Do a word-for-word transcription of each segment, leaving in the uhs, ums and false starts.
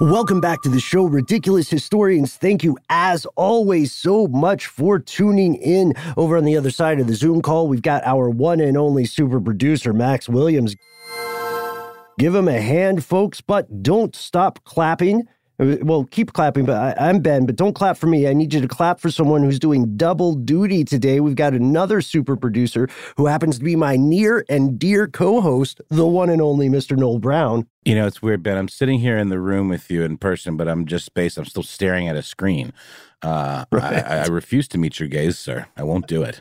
Welcome back to the show, Ridiculous Historians. Thank you, as always, so much for tuning in. Over on the other side of the Zoom call, we've got our one and only super producer, Max Williams. Give him a hand, folks, but don't stop clapping. Well, keep clapping, but I, I'm Ben, but don't clap for me. I need you to clap for someone who's doing double duty today. We've got another super producer who happens to be my near and dear co-host, the one and only Mister Noel Brown. You know, it's weird, Ben. I'm sitting here in the room with you in person, but I'm just spaced. I'm still staring at a screen. Uh, right. I, I refuse to meet your gaze, sir. I won't do it.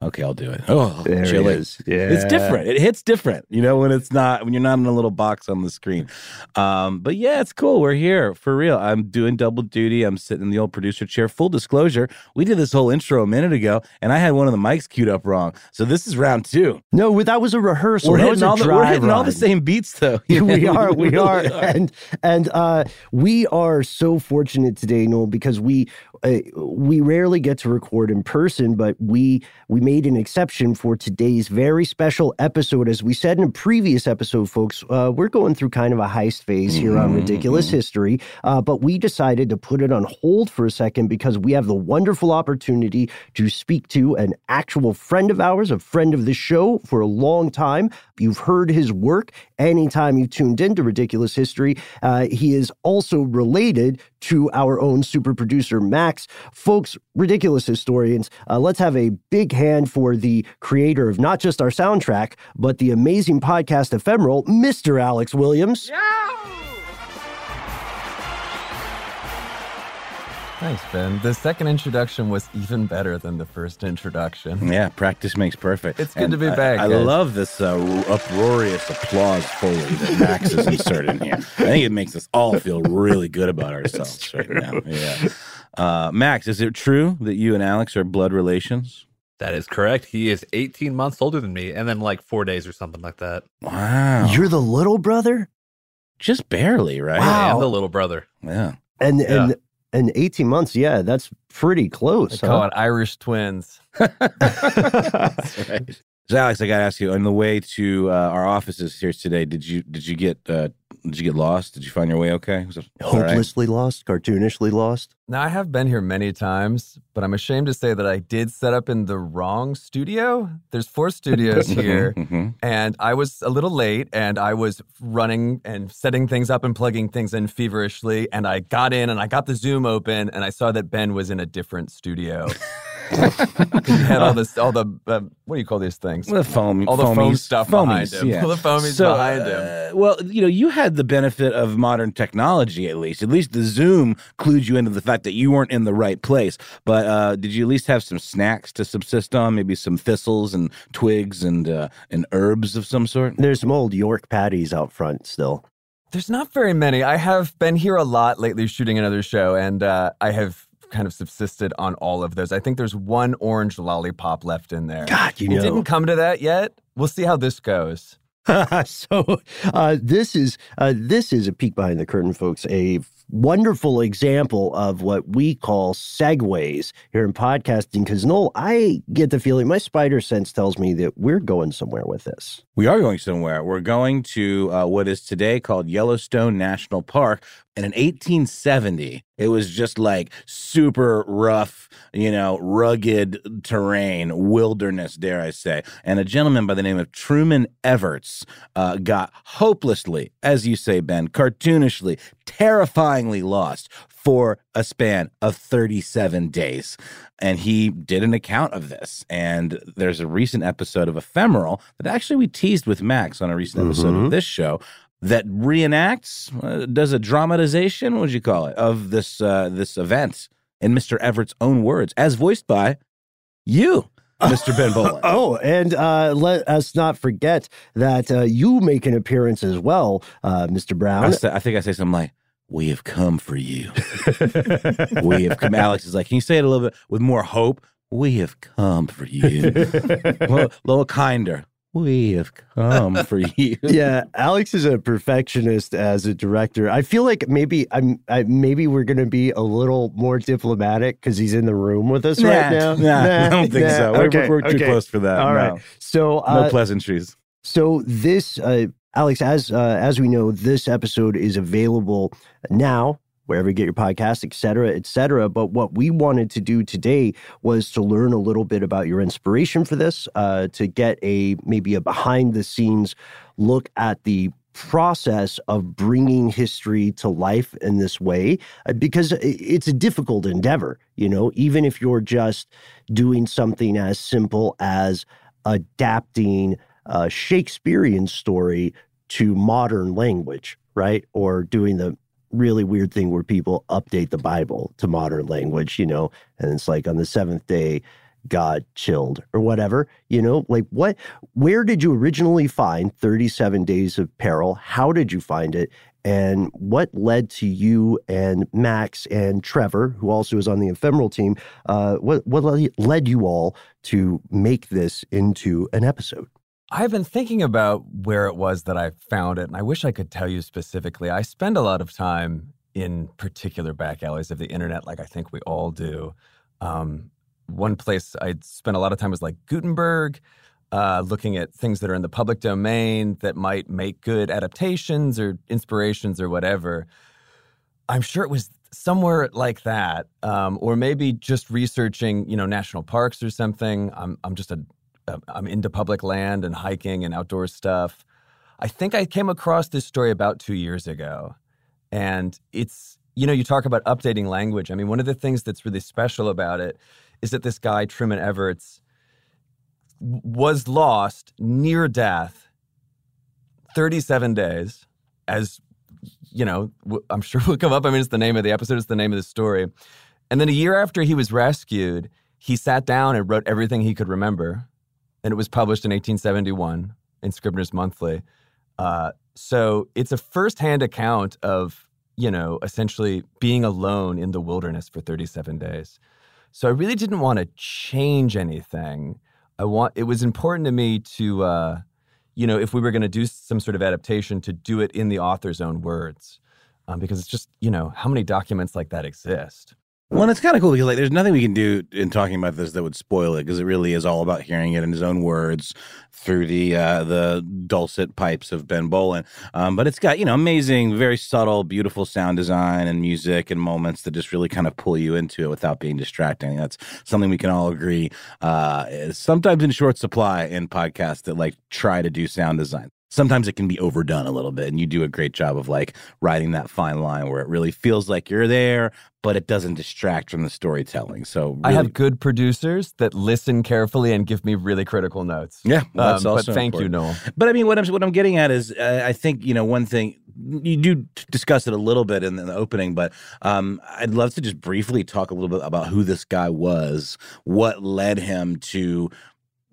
Okay, I'll do it. Oh, there it is. Yeah. It's different. It hits different, you know, when it's not, when you're not in a little box on the screen. Um, but yeah, it's cool. We're here for real. I'm doing double duty. I'm sitting in the old producer chair. Full disclosure, we did this whole intro a minute ago, and I had one of the mics queued up wrong. So this is round two. No, that was a rehearsal. We're, hitting, was a all the, we're hitting all the same beats, though. Yeah, we are. We, we are. are. And and uh, we are so fortunate today, Noel, because we uh, we rarely get to record in person, but we we. made an exception for today's very special episode. As we said in a previous episode, folks, uh, we're going through kind of a heist phase here mm-hmm. on Ridiculous History, uh, but we decided to put it on hold for a second because we have the wonderful opportunity to speak to an actual friend of ours, a friend of the show for a long time. You've heard his work anytime you tuned into Ridiculous History. Uh, he is also related to our own super producer, Max. Folks, Ridiculous Historians, uh, let's have a big hand for the creator of not just our soundtrack, but the amazing podcast Ephemeral, Mister Alex Williams. Yeah. Thanks, Ben. The second introduction was even better than the first introduction. Yeah, practice makes perfect. It's good and to be I, back. I guys. love this uh, uproarious applause foley that Max has inserted in here. I think it makes us all feel really good about ourselves right now. Yeah. Uh, Max, is it true that you and Alex are blood relations? That is correct. He is eighteen months older than me, and then like four days or something like that. Wow. You're the little brother? Just barely, right? Wow. I am the little brother. Yeah. And yeah. and and eighteen months, yeah, that's pretty close. They huh? call it Irish twins. That's right. So Alex, I got to ask you, on the way to uh, our offices here today, did you did you get uh, did you get lost? Did you find your way okay? Was it hopelessly right? lost, cartoonishly lost? Now, I have been here many times, but I'm ashamed to say that I did set up in the wrong studio. There's four studios here, mm-hmm. and I was a little late, and I was running and setting things up and plugging things in feverishly, and I got in, and I got the Zoom open, and I saw that Ben was in a different studio. He had all this, all the um, what do you call these things? The foam, all the foamies, foam stuff foamies, behind him. Yeah. All the foamies so, behind uh, him. Well, you know, you had the benefit of modern technology. At least, at least the Zoom clued you into the fact that you weren't in the right place. But uh, did you at least have some snacks to subsist on? Maybe some thistles and twigs and uh, and herbs of some sort. There's some old York patties out front still. There's not very many. I have been here a lot lately shooting another show, and uh, I have kind of subsisted on all of those. I think there's one orange lollipop left in there. God, you know. It didn't come to that yet. We'll see how this goes. so uh, this is uh, this is a peek behind the curtain, folks. A wonderful example of what we call segues here in podcasting. Because, Noel, I get the feeling, my spider sense tells me that we're going somewhere with this. We are going somewhere. We're going to uh, what is today called Yellowstone National Park. And in eighteen seventy, it was just like super rough, you know, rugged terrain, wilderness, dare I say. And a gentleman by the name of Truman Everts uh, got hopelessly, as you say, Ben, cartoonishly, terrifyingly lost for a span of thirty-seven days. And he did an account of this. And there's a recent episode of Ephemeral that actually we teased with Max on a recent mm-hmm. episode of this show, that reenacts, uh, does a dramatization, what would you call it, of this uh, this event in Mister Everett's own words, as voiced by you, Mister Ben Bowlin. Oh, and uh, let us not forget that uh, you make an appearance as well, uh, Mister Brown. I, say, I think I say something like, "We have come for you." We have come. Alex is like, can you say it a little bit with more hope? "We have come for you." A little, little kinder. "We have come for you." Yeah, Alex is a perfectionist as a director. I feel like maybe I'm. I, maybe we're going to be a little more diplomatic because he's in the room with us nah, right now. Nah, nah, I don't think nah. so. Okay, we're we're okay. too close for that. All no. right. So uh, no pleasantries. So this, uh, Alex, as uh, as we know, this episode is available now, wherever you get your podcast, et cetera, et cetera. But what we wanted to do today was to learn a little bit about your inspiration for this, uh, to get a maybe a behind-the-scenes look at the process of bringing history to life in this way, because it's a difficult endeavor, you know, even if you're just doing something as simple as adapting a Shakespearean story to modern language, right? Or doing the really weird thing where people update the Bible to modern language, you know, and it's like on the seventh day, God chilled or whatever, you know, like what, where did you originally find thirty-seven Days of Peril? How did you find it? And what led to you and Max and Trevor, who also is on the Ephemeral team, uh, what, what led you all to make this into an episode? I've been thinking about where it was that I found it, and I wish I could tell you specifically. I spend a lot of time in particular back alleys of the internet, like I think we all do. Um, one place I spent a lot of time was like Gutenberg, uh, looking at things that are in the public domain that might make good adaptations or inspirations or whatever. I'm sure it was somewhere like that, um, or maybe just researching, you know, national parks or something. I'm, I'm just a I'm into public land and hiking and outdoor stuff. I think I came across this story about two years ago. And it's, you know, you talk about updating language. I mean, one of the things that's really special about it is that this guy, Truman Everts, was lost near death thirty-seven days, as, you know, I'm sure will come up. I mean, it's the name of the episode. It's the name of the story. And then a year after he was rescued, he sat down and wrote everything he could remember. And it was published in eighteen seventy-one in Scribner's Monthly. Uh, so it's a firsthand account of, you know, essentially being alone in the wilderness for thirty-seven days. So I really didn't want to change anything. I want it was important to me to, uh, you know, if we were going to do some sort of adaptation, to do it in the author's own words, um, because it's just, you know, how many documents like that exist? Well, it's kind of cool because, like, there's nothing we can do in talking about this that would spoil it, because it really is all about hearing it in his own words through the uh, the dulcet pipes of Ben Bowlin. Um, but it's got, you know, amazing, very subtle, beautiful sound design and music and moments that just really kind of pull you into it without being distracting. That's something we can all agree uh, is sometimes in short supply in podcasts that, like, try to do sound design. sometimes it can be overdone a little bit, and you do a great job of like riding that fine line where it really feels like you're there, but it doesn't distract from the storytelling. So really, I have good producers that listen carefully and give me really critical notes. Yeah, well, that's um, also but thank important. you, Noel. But I mean, what I'm what I'm getting at is, uh, I think you know one thing you do discuss it a little bit in the, in the opening, but um, I'd love to just briefly talk a little bit about who this guy was, what led him to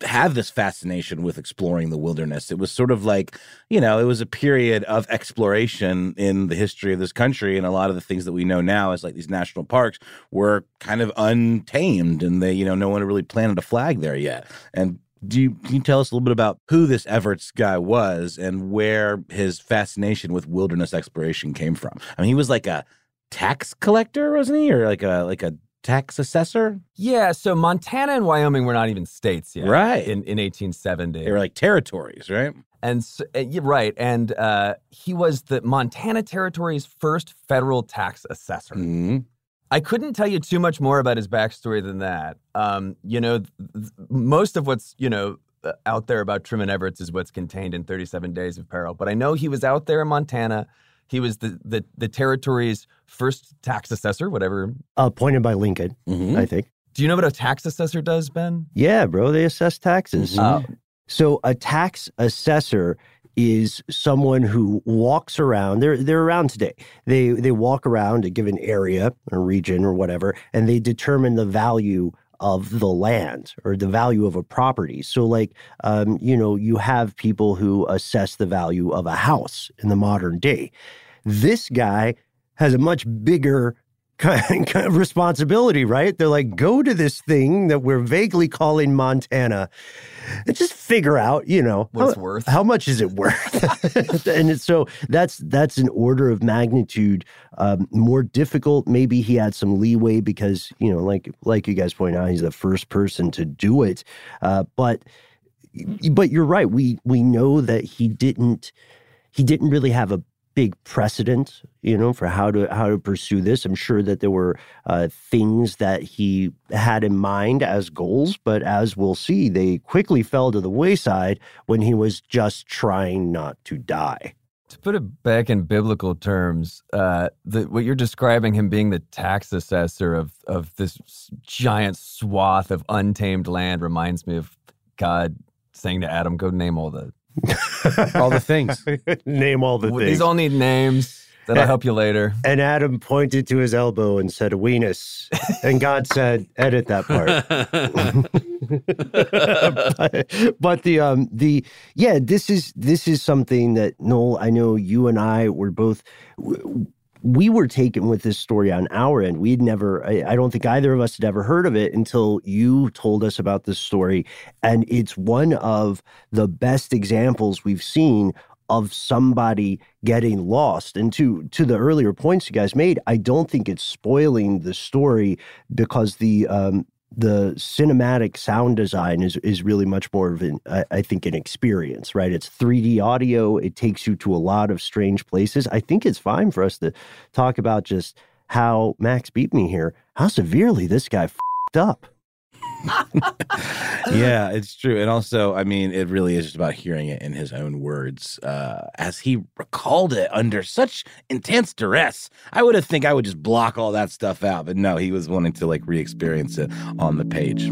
have this fascination with exploring the wilderness. It was sort of like, you know, it was a period of exploration in the history of this country, and a lot of the things that we know now as like these national parks were kind of untamed, and they, you know, no one really planted a flag there yet. And do you, can you tell us a little bit about who this Everts guy was and where his fascination with wilderness exploration came from? I mean, he was like a tax collector, wasn't he? Or like a, like a tax assessor? Yeah, so Montana and Wyoming were not even states yet. Right. In, in eighteen seventy. They were like territories, right? And so, right. And uh, he was the Montana Territory's first federal tax assessor. Mm-hmm. I couldn't tell you too much more about his backstory than that. Um, you know, th- th- most of what's, you know, out there about Truman Everts is what's contained in thirty-seven Days of Peril. But I know he was out there in Montana. He was the, the, the territory's first tax assessor, whatever. Appointed by Lincoln, mm-hmm. I think. Do you know what a tax assessor does, Ben? Yeah, bro, they assess taxes. Mm-hmm. Oh. So a tax assessor is someone who walks around. They're they're around today. They they walk around a given area or region or whatever, and they determine the value of the land or the value of a property. So like, um, you know, you have people who assess the value of a house in the modern day. This guy has a much bigger kind of responsibility, right? They're like, go to this thing that we're vaguely calling Montana and just figure out, you know, what it's worth. How much is it worth? And it's, so that's that's an order of magnitude um, more difficult. Maybe he had some leeway because, you know, like like you guys point out, he's the first person to do it. Uh, but but you're right. We we know that he didn't he didn't really have a big precedent, you know, for how to how to pursue this. I'm sure that there were uh, things that he had in mind as goals, but as we'll see, they quickly fell to the wayside when he was just trying not to die. To put it back in biblical terms, uh, the, what you're describing him being the tax assessor of of this giant swath of untamed land reminds me of God saying to Adam, "Go name all the." all the things. Name all the These things. These all need names. That'll help you later. And Adam pointed to his elbow and said, "Weenus." And God said, "Edit that part." but, but the um the yeah, this is this is something that, Noel, I know you and I were both w- we were taken with this story on our end. We'd never, I, I don't think either of us had ever heard of it until you told us about this story. And it's one of the best examples we've seen of somebody getting lost. And to, to the earlier points you guys made, I don't think it's spoiling the story because the, um, the cinematic sound design is is really much more of an, I, I think, an experience, right? It's three D audio. It takes you to a lot of strange places. I think it's fine for us to talk about just how Max beat me here, how severely this guy f***ed up. Yeah, it's true. And also, I mean, it really is just about hearing it in his own words uh, as he recalled it under such intense duress. I would have think I would just block all that stuff out. But no, he was wanting to like re-experience it on the page.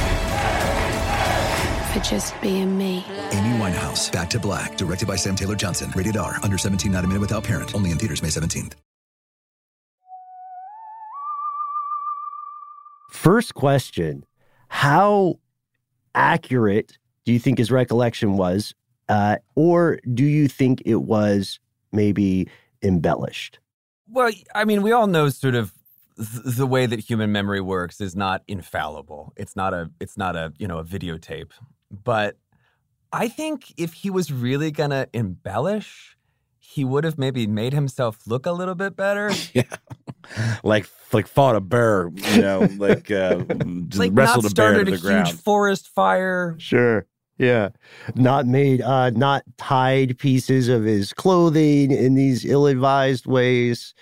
for just being me. Amy Winehouse, Back to Black, directed by Sam Taylor-Johnson. Rated R, under seventeen, not admitted without parent. Only in theaters May seventeenth. First question, how accurate do you think his recollection was? Uh, or do you think it was maybe embellished? Well, I mean, we all know sort of the way that human memory works is not infallible. It's not a, it's not a, you know, a videotape. But I think if he was really going to embellish, he would have maybe made himself look a little bit better. Yeah. Like, like fought a bear, you know, like, uh, just like wrestled a bear to the ground. Like not started a huge forest fire. Sure. Yeah. Not made, uh, not tied pieces of his clothing in these ill-advised ways.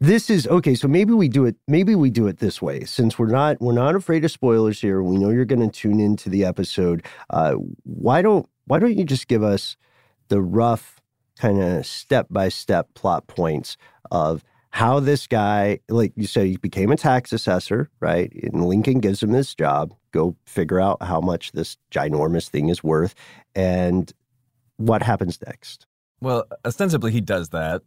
This is okay. So maybe we do it. Maybe we do it this way. Since we're not we're not afraid of spoilers here. We know you're going to tune into the episode. Uh, why don't Why don't you just give us the rough kind of step by step plot points of how this guy, like you say, he became a tax assessor, right? And Lincoln gives him this job. Go figure out how much this ginormous thing is worth, and what happens next. Well, ostensibly he does that.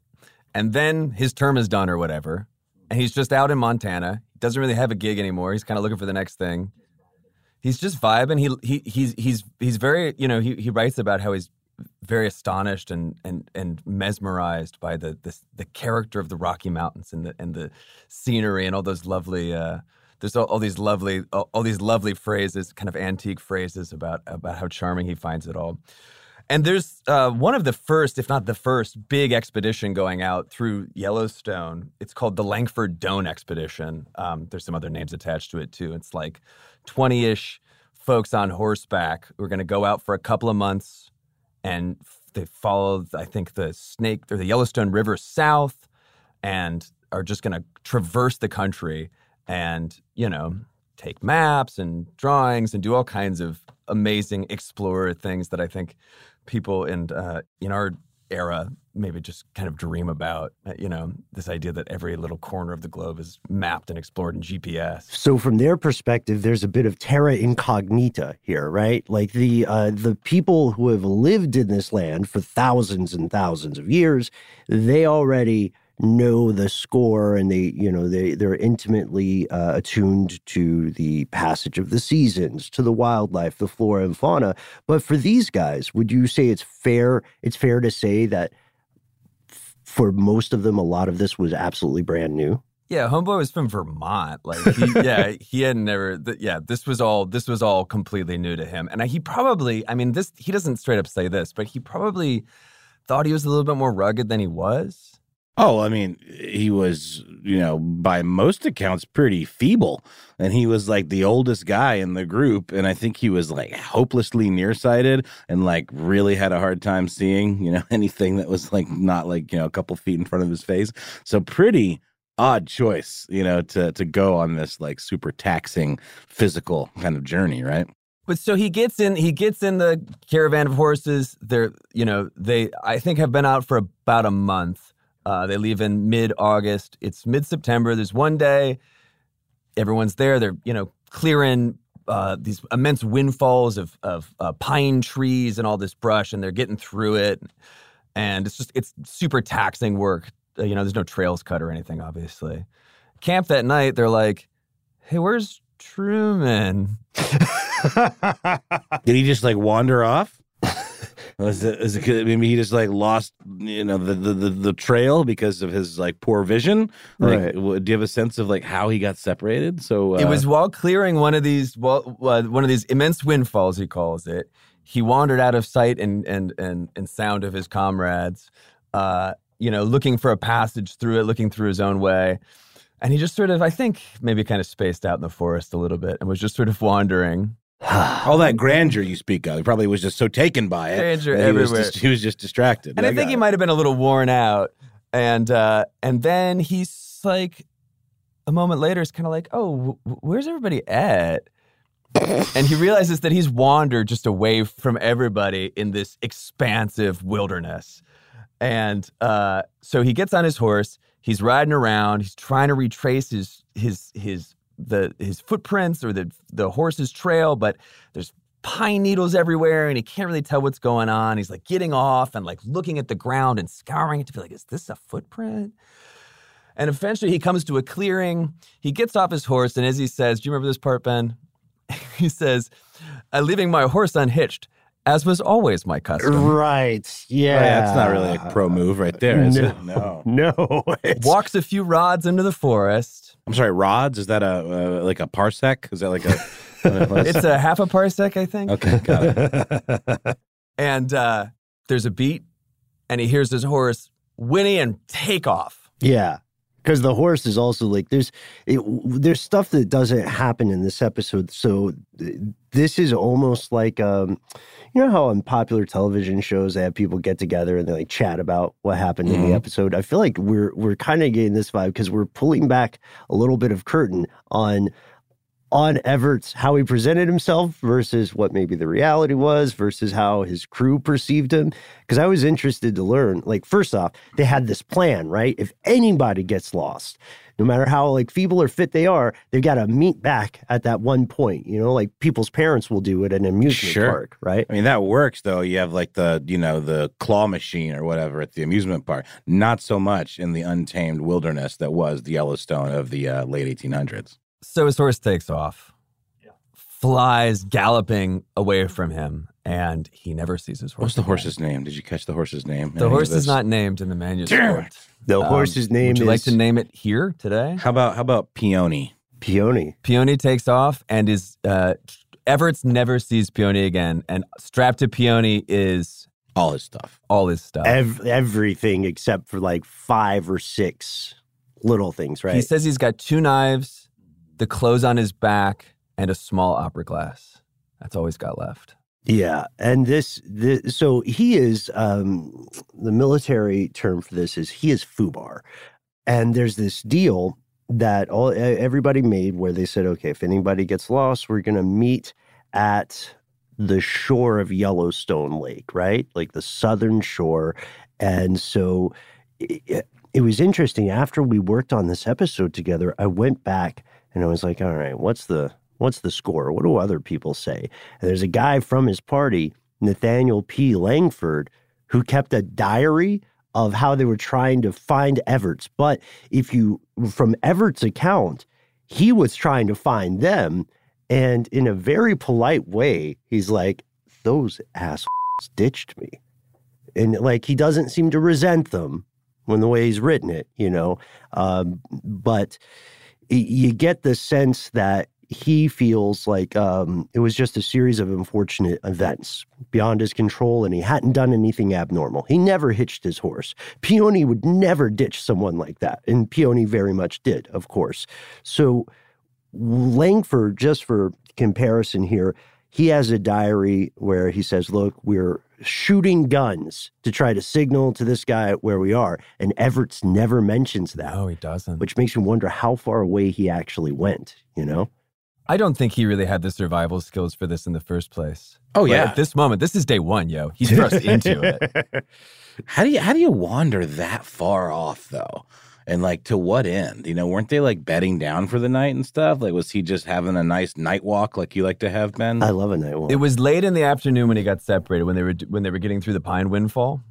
And then his term is done or whatever. And he's just out in Montana. He doesn't really have a gig anymore. He's kind of looking for the next thing. He's just vibing. He he he's he's he's very, you know, he he writes about how he's very astonished and and and mesmerized by the the, the character of the Rocky Mountains and the and the scenery and all those lovely uh, there's all, all these lovely all, all these lovely phrases, kind of antique phrases about about how charming he finds it all. And there's uh, one of the first, if not the first, big expedition going out through Yellowstone. It's called the Langford Doan Expedition. Um, there's some other names attached to it, too. It's like twenty-ish folks on horseback who are going to go out for a couple of months. And they follow, I think, the Snake or the Yellowstone River south and are just going to traverse the country and, you know, take maps and drawings and do all kinds of amazing explorer things that I think people in uh, in our era maybe just kind of dream about, you know, this idea that every little corner of the globe is mapped and explored in G P S. So from their perspective, there's a bit of terra incognita here, right? Like the uh, the people who have lived in this land for thousands and thousands of years, they already know the score, and they, you know, they, they're intimately uh, attuned to the passage of the seasons, to the wildlife, the flora and fauna. But for these guys, would you say it's fair, it's fair to say that f- for most of them, a lot of this was absolutely brand new? Yeah, Homeboy was from Vermont. Like, he, yeah, he had never, th- yeah, this was all, this was all completely new to him. And he probably, I mean, this, he doesn't straight up say this, but he probably thought he was a little bit more rugged than he was. Oh, I mean, he was, you know, by most accounts, pretty feeble. And he was like the oldest guy in the group. And I think he was like hopelessly nearsighted and like really had a hard time seeing, you know, anything that was like not like, you know, a couple feet in front of his face. So pretty odd choice, you know, to to go on this like super taxing physical kind of journey, right? But so he gets in, he gets in the caravan of horses. They're, you know, they, I think, have been out for about a month. Uh, they leave in mid-August. It's mid-September. There's one day. Everyone's there. They're, you know, clearing uh, these immense windfalls of of uh, pine trees and all this brush, and they're getting through it. And it's just, it's super taxing work. Uh, you know, there's no trails cut or anything, obviously. Camp that night, they're like, hey, where's Truman? Did he just, like, wander off? Was it, was it, I mean, he just like lost, you know, the, the, the, the trail because of his like poor vision. Like, right. Do you have a sense of like how he got separated? So uh, it was while clearing one of these while, uh, one of these immense windfalls, he calls it. He wandered out of sight and and and, and sound of his comrades, uh, you know, looking for a passage through it, looking through his own way. And he just sort of, I think, maybe kind of spaced out in the forest a little bit and was just sort of wandering. All that grandeur you speak of, he probably was just so taken by it. Grandeur everywhere. Was just, he was just distracted. And I, I think he might have been a little worn out. And uh, and then he's like, a moment later, it's kind of like, oh, w- where's everybody at? And he realizes that he's wandered just away from everybody in this expansive wilderness. And uh, so he gets on his horse. He's riding around. He's trying to retrace his his his the his footprints or the the horse's trail, but there's pine needles everywhere, and he can't really tell what's going on. He's like getting off and like looking at the ground and scouring it to be like, is this a footprint? And eventually he comes to a clearing. He gets off his horse, and as he says, do you remember this part, Ben? He says, I'm leaving my horse unhitched, as was always my custom. Right, yeah. Oh, yeah, that's not really a pro move right there, is no, it? No. No. It's... Walks a few rods into the forest. I'm sorry, rods? Is that a uh, like a parsec? Is that like a... It's a half a parsec, I think. Okay, got it. And uh, there's a beat, and he hears his horse whinny and take off. Yeah. Because the horse is also like, there's it, there's stuff that doesn't happen in this episode. So this is almost like, um, you know how on popular television shows they have people get together and they like chat about what happened mm-hmm. in the episode. I feel like we're we're kind of getting this vibe because we're pulling back a little bit of curtain on on Everts, how he presented himself versus what maybe the reality was versus how his crew perceived him. Because I was interested to learn, like, first off, they had this plan, right? If anybody gets lost, no matter how, like, feeble or fit they are, they've got to meet back at that one point, you know, like people's parents will do at an amusement sure. park, right? I mean, that works, though. You have, like, the, you know, the claw machine or whatever at the amusement park. Not so much in the untamed wilderness that was the Yellowstone of the uh, late eighteen hundreds. So his horse takes off, yeah. flies galloping away from him, and he never sees his horse. What's the horse's name? Did you catch the horse's name? The horse is not named in the manuscript. The um, horse's name would you is... like to name it here today? How about how about Peony? Peony. Peony takes off, and is uh, Everts never sees Peony again, and strapped to Peony is... All his stuff. All his stuff. Ev- everything except for like five or six little things, right? He says he's got two knives... the clothes on his back, and a small opera glass. That's all he's got left. Yeah, and this, this so he is, um, the military term for this is he is FUBAR. And there's this deal that all everybody made where they said, okay, if anybody gets lost, we're going to meet at the shore of Yellowstone Lake, right? Like the southern shore. And so it, it was interesting. After we worked on this episode together, I went back and I was like, all right, what's the what's the score? What do other people say? And there's a guy from his party, Nathaniel P. Langford, who kept a diary of how they were trying to find Everts. But if you, from Everts' account, he was trying to find them. And in a very polite way, he's like, those assholes ditched me. And like, he doesn't seem to resent them when the way he's written it, you know, um, but... you get the sense that he feels like um, it was just a series of unfortunate events beyond his control, and he hadn't done anything abnormal. He never hitched his horse. Peony would never ditch someone like that, and Peony very much did, of course. So Langford, just for comparison here, he has a diary where he says, look, we're shooting guns to try to signal to this guy where we are. And Everts never mentions that. No, he doesn't. Which makes me wonder how far away he actually went, you know? I don't think he really had the survival skills for this in the first place. Oh, yeah. But at this moment, this is day one, yo. He's thrust into it. How do you, how do you wander that far off, though? And, like, to what end? You know, weren't they, like, bedding down for the night and stuff? Like, was he just having a nice night walk like you like to have, Ben? I love a night walk. It was late in the afternoon when he got separated, when they were when they were getting through the pine windfall.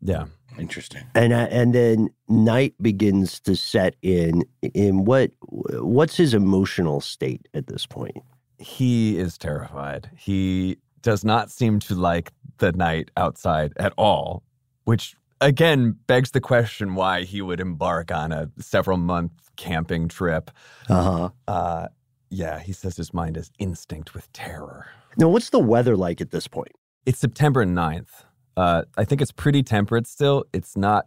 Yeah. Interesting. And uh, and then night begins to set in. In what what's his emotional state at this point? He is terrified. He does not seem to like the night outside at all, which again begs the question why he would embark on a several-month camping trip. Uh-huh. Uh, yeah, he says his mind is instinct with terror. Now, what's the weather like at this point? It's September ninth. Uh, I think it's pretty temperate still. It's not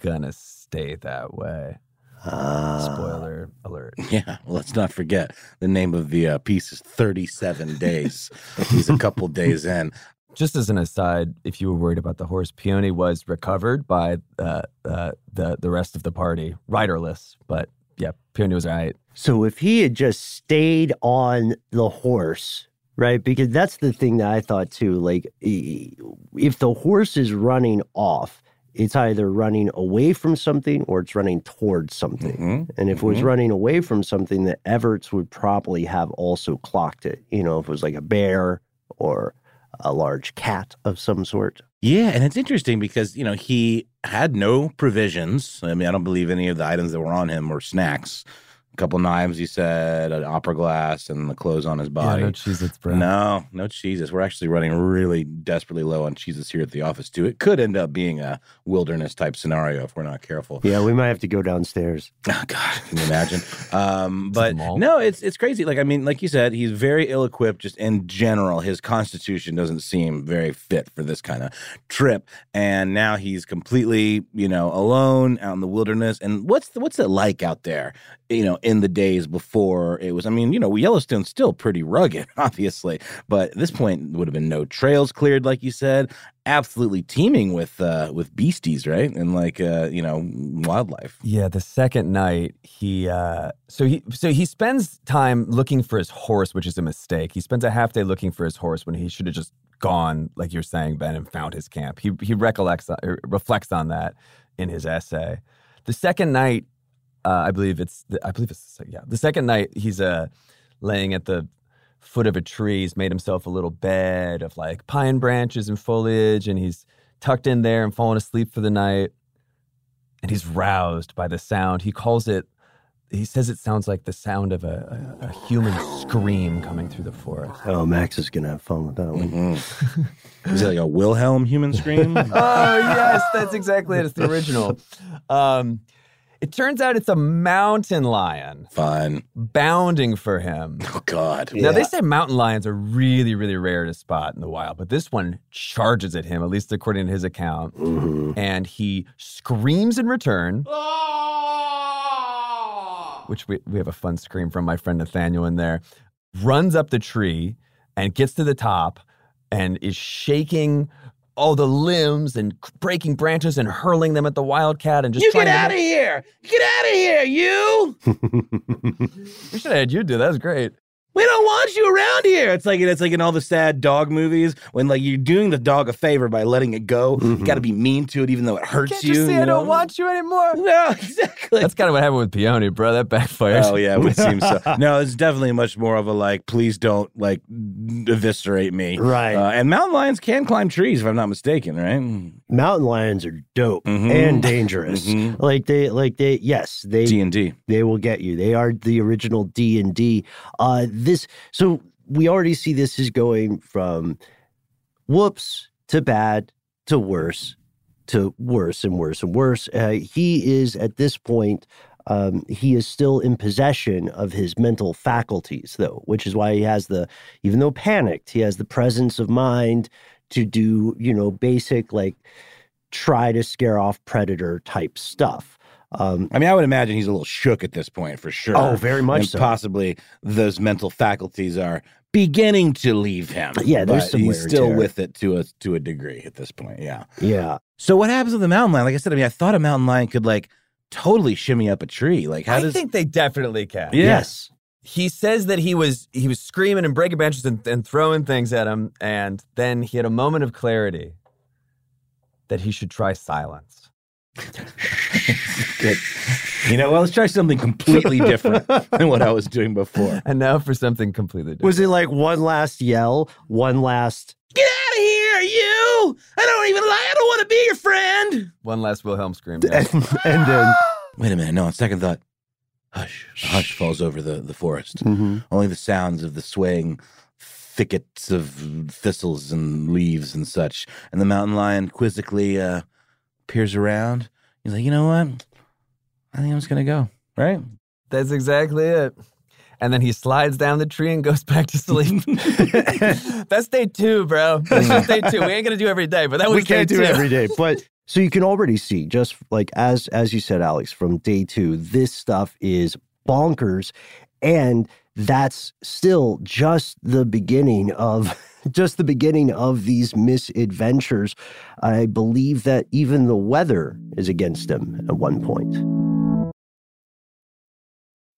gonna stay that way. Uh, Spoiler alert. Yeah, well, let's not forget the name of the uh, piece is thirty-seven days. He's a couple days in. Just as an aside, if you were worried about the horse, Peony was recovered by uh, uh, the, the rest of the party, riderless, but yeah, Peony was all right. So if he had just stayed on the horse, right? Because that's the thing that I thought too, like if the horse is running off, it's either running away from something or it's running towards something. Mm-hmm. And if mm-hmm. it was running away from something, the Everts would probably have also clocked it. You know, if it was like a bear or a large cat of some sort. Yeah, and it's interesting because, you know, he had no provisions. I mean, I don't believe any of the items that were on him were snacks. A couple knives, he said, an opera glass, and the clothes on his body. Yeah, no Cheez-Its, bro. No, no Cheez-Its. We're actually running really desperately low on Cheez-Its here at the office, too. It could end up being a wilderness-type scenario if we're not careful. Yeah, we might have to go downstairs. Oh, God, can you imagine? um, but, no, it's it's crazy. Like, I mean, like you said, he's very ill-equipped just in general. His constitution doesn't seem very fit for this kind of trip, and now he's completely, you know, alone out in the wilderness. And what's the, what's it like out there, you know, in the days before it was, I mean, you know, Yellowstone's still pretty rugged, obviously, but at this point would have been no trails cleared, like you said, absolutely teeming with uh, with beasties, right? And like, uh, you know, wildlife. Yeah, the second night, he, uh, so he, so he spends time looking for his horse, which is a mistake. He spends a half day looking for his horse when he should have just gone, like you're saying, Ben, and found his camp. He, he recollects, or reflects on that in his essay. The second night, Uh, I believe it's, the, I believe it's, yeah. The second night he's uh, laying at the foot of a tree. He's made himself a little bed of like pine branches and foliage, and he's tucked in there and falling asleep for the night. And he's roused by the sound. He calls it, he says it sounds like the sound of a, a, a human scream coming through the forest. Oh, Max is going to have fun with that one. Mm-hmm. Is it like a Wilhelm human scream? Oh, yes, that's exactly it. It's the original. Um, It turns out it's a mountain lion. Fun. Bounding for him. Oh, God. Now, yeah. They say mountain lions are really, really rare to spot in the wild, but this one charges at him, at least according to his account. Mm-hmm. And he screams in return. Ah! Which we, we have a fun scream from my friend Nathaniel in there. Runs up the tree and gets to the top and is shaking all the limbs and breaking branches and hurling them at the wildcat and just you trying get to out make... of here! Get out of here, you! We should have had you do that. That's great. We don't want you around here. It's like it's like in all the sad dog movies when like you're doing the dog a favor by letting it go. Mm-hmm. You got to be mean to it even though it hurts Can't you. Can't you see you I know? Don't want you anymore? No, exactly. That's kind of what happened with Peony, bro. That backfired. Oh yeah, it would seem so. No, it's definitely much more of a like, please don't like eviscerate me. Right. Uh, and mountain lions can climb trees if I'm not mistaken, right? Mountain lions are dope mm-hmm. and dangerous. Mm-hmm. Like they, like they, yes, they D and D. They will get you. They are the original D and D. Uh. This, so we already see this is going from whoops to bad to worse to worse and worse and worse. Uh, he is at this point, um, he is still in possession of his mental faculties, though, which is why he has the, even though panicked, he has the presence of mind to do, you know, basic like try to scare off predator type stuff. Um, I mean, I would imagine he's a little shook at this point, for sure. Oh, very much and so. Possibly those mental faculties are beginning to leave him. Yeah, there's some he's still with it to a, to a degree at this point, yeah. Yeah. So what happens with the mountain lion? Like I said, I mean, I thought a mountain lion could, like, totally shimmy up a tree. Like, how I does... think they definitely can. Yeah. Yes. He says that he was he was screaming and breaking branches and, and throwing things at him, and then he had a moment of clarity that he should try silence. Good. You know, well, let's try something completely different than what I was doing before. And now for something completely different. Was it like one last yell, one last, get out of here, you! I don't even like, I don't want to be your friend! One last Wilhelm scream. Yeah. and, and then, wait a minute, no, on second thought, hush, a hush falls over the, the forest. Mm-hmm. Only the sounds of the swaying thickets of thistles and leaves and such. And the mountain lion quizzically uh, peers around. He's like, you know what? I think I'm just going to go, right? That's exactly it. And then he slides down the tree and goes back to sleep. That's day two, bro. That's just day two. We ain't going to do every day, but that was we can't day do two. Every day. But so you can already see, just like as as you said, Alex, from day two, this stuff is bonkers. And that's still just the beginning of just the beginning of these misadventures. I believe that even the weather is against him at one point.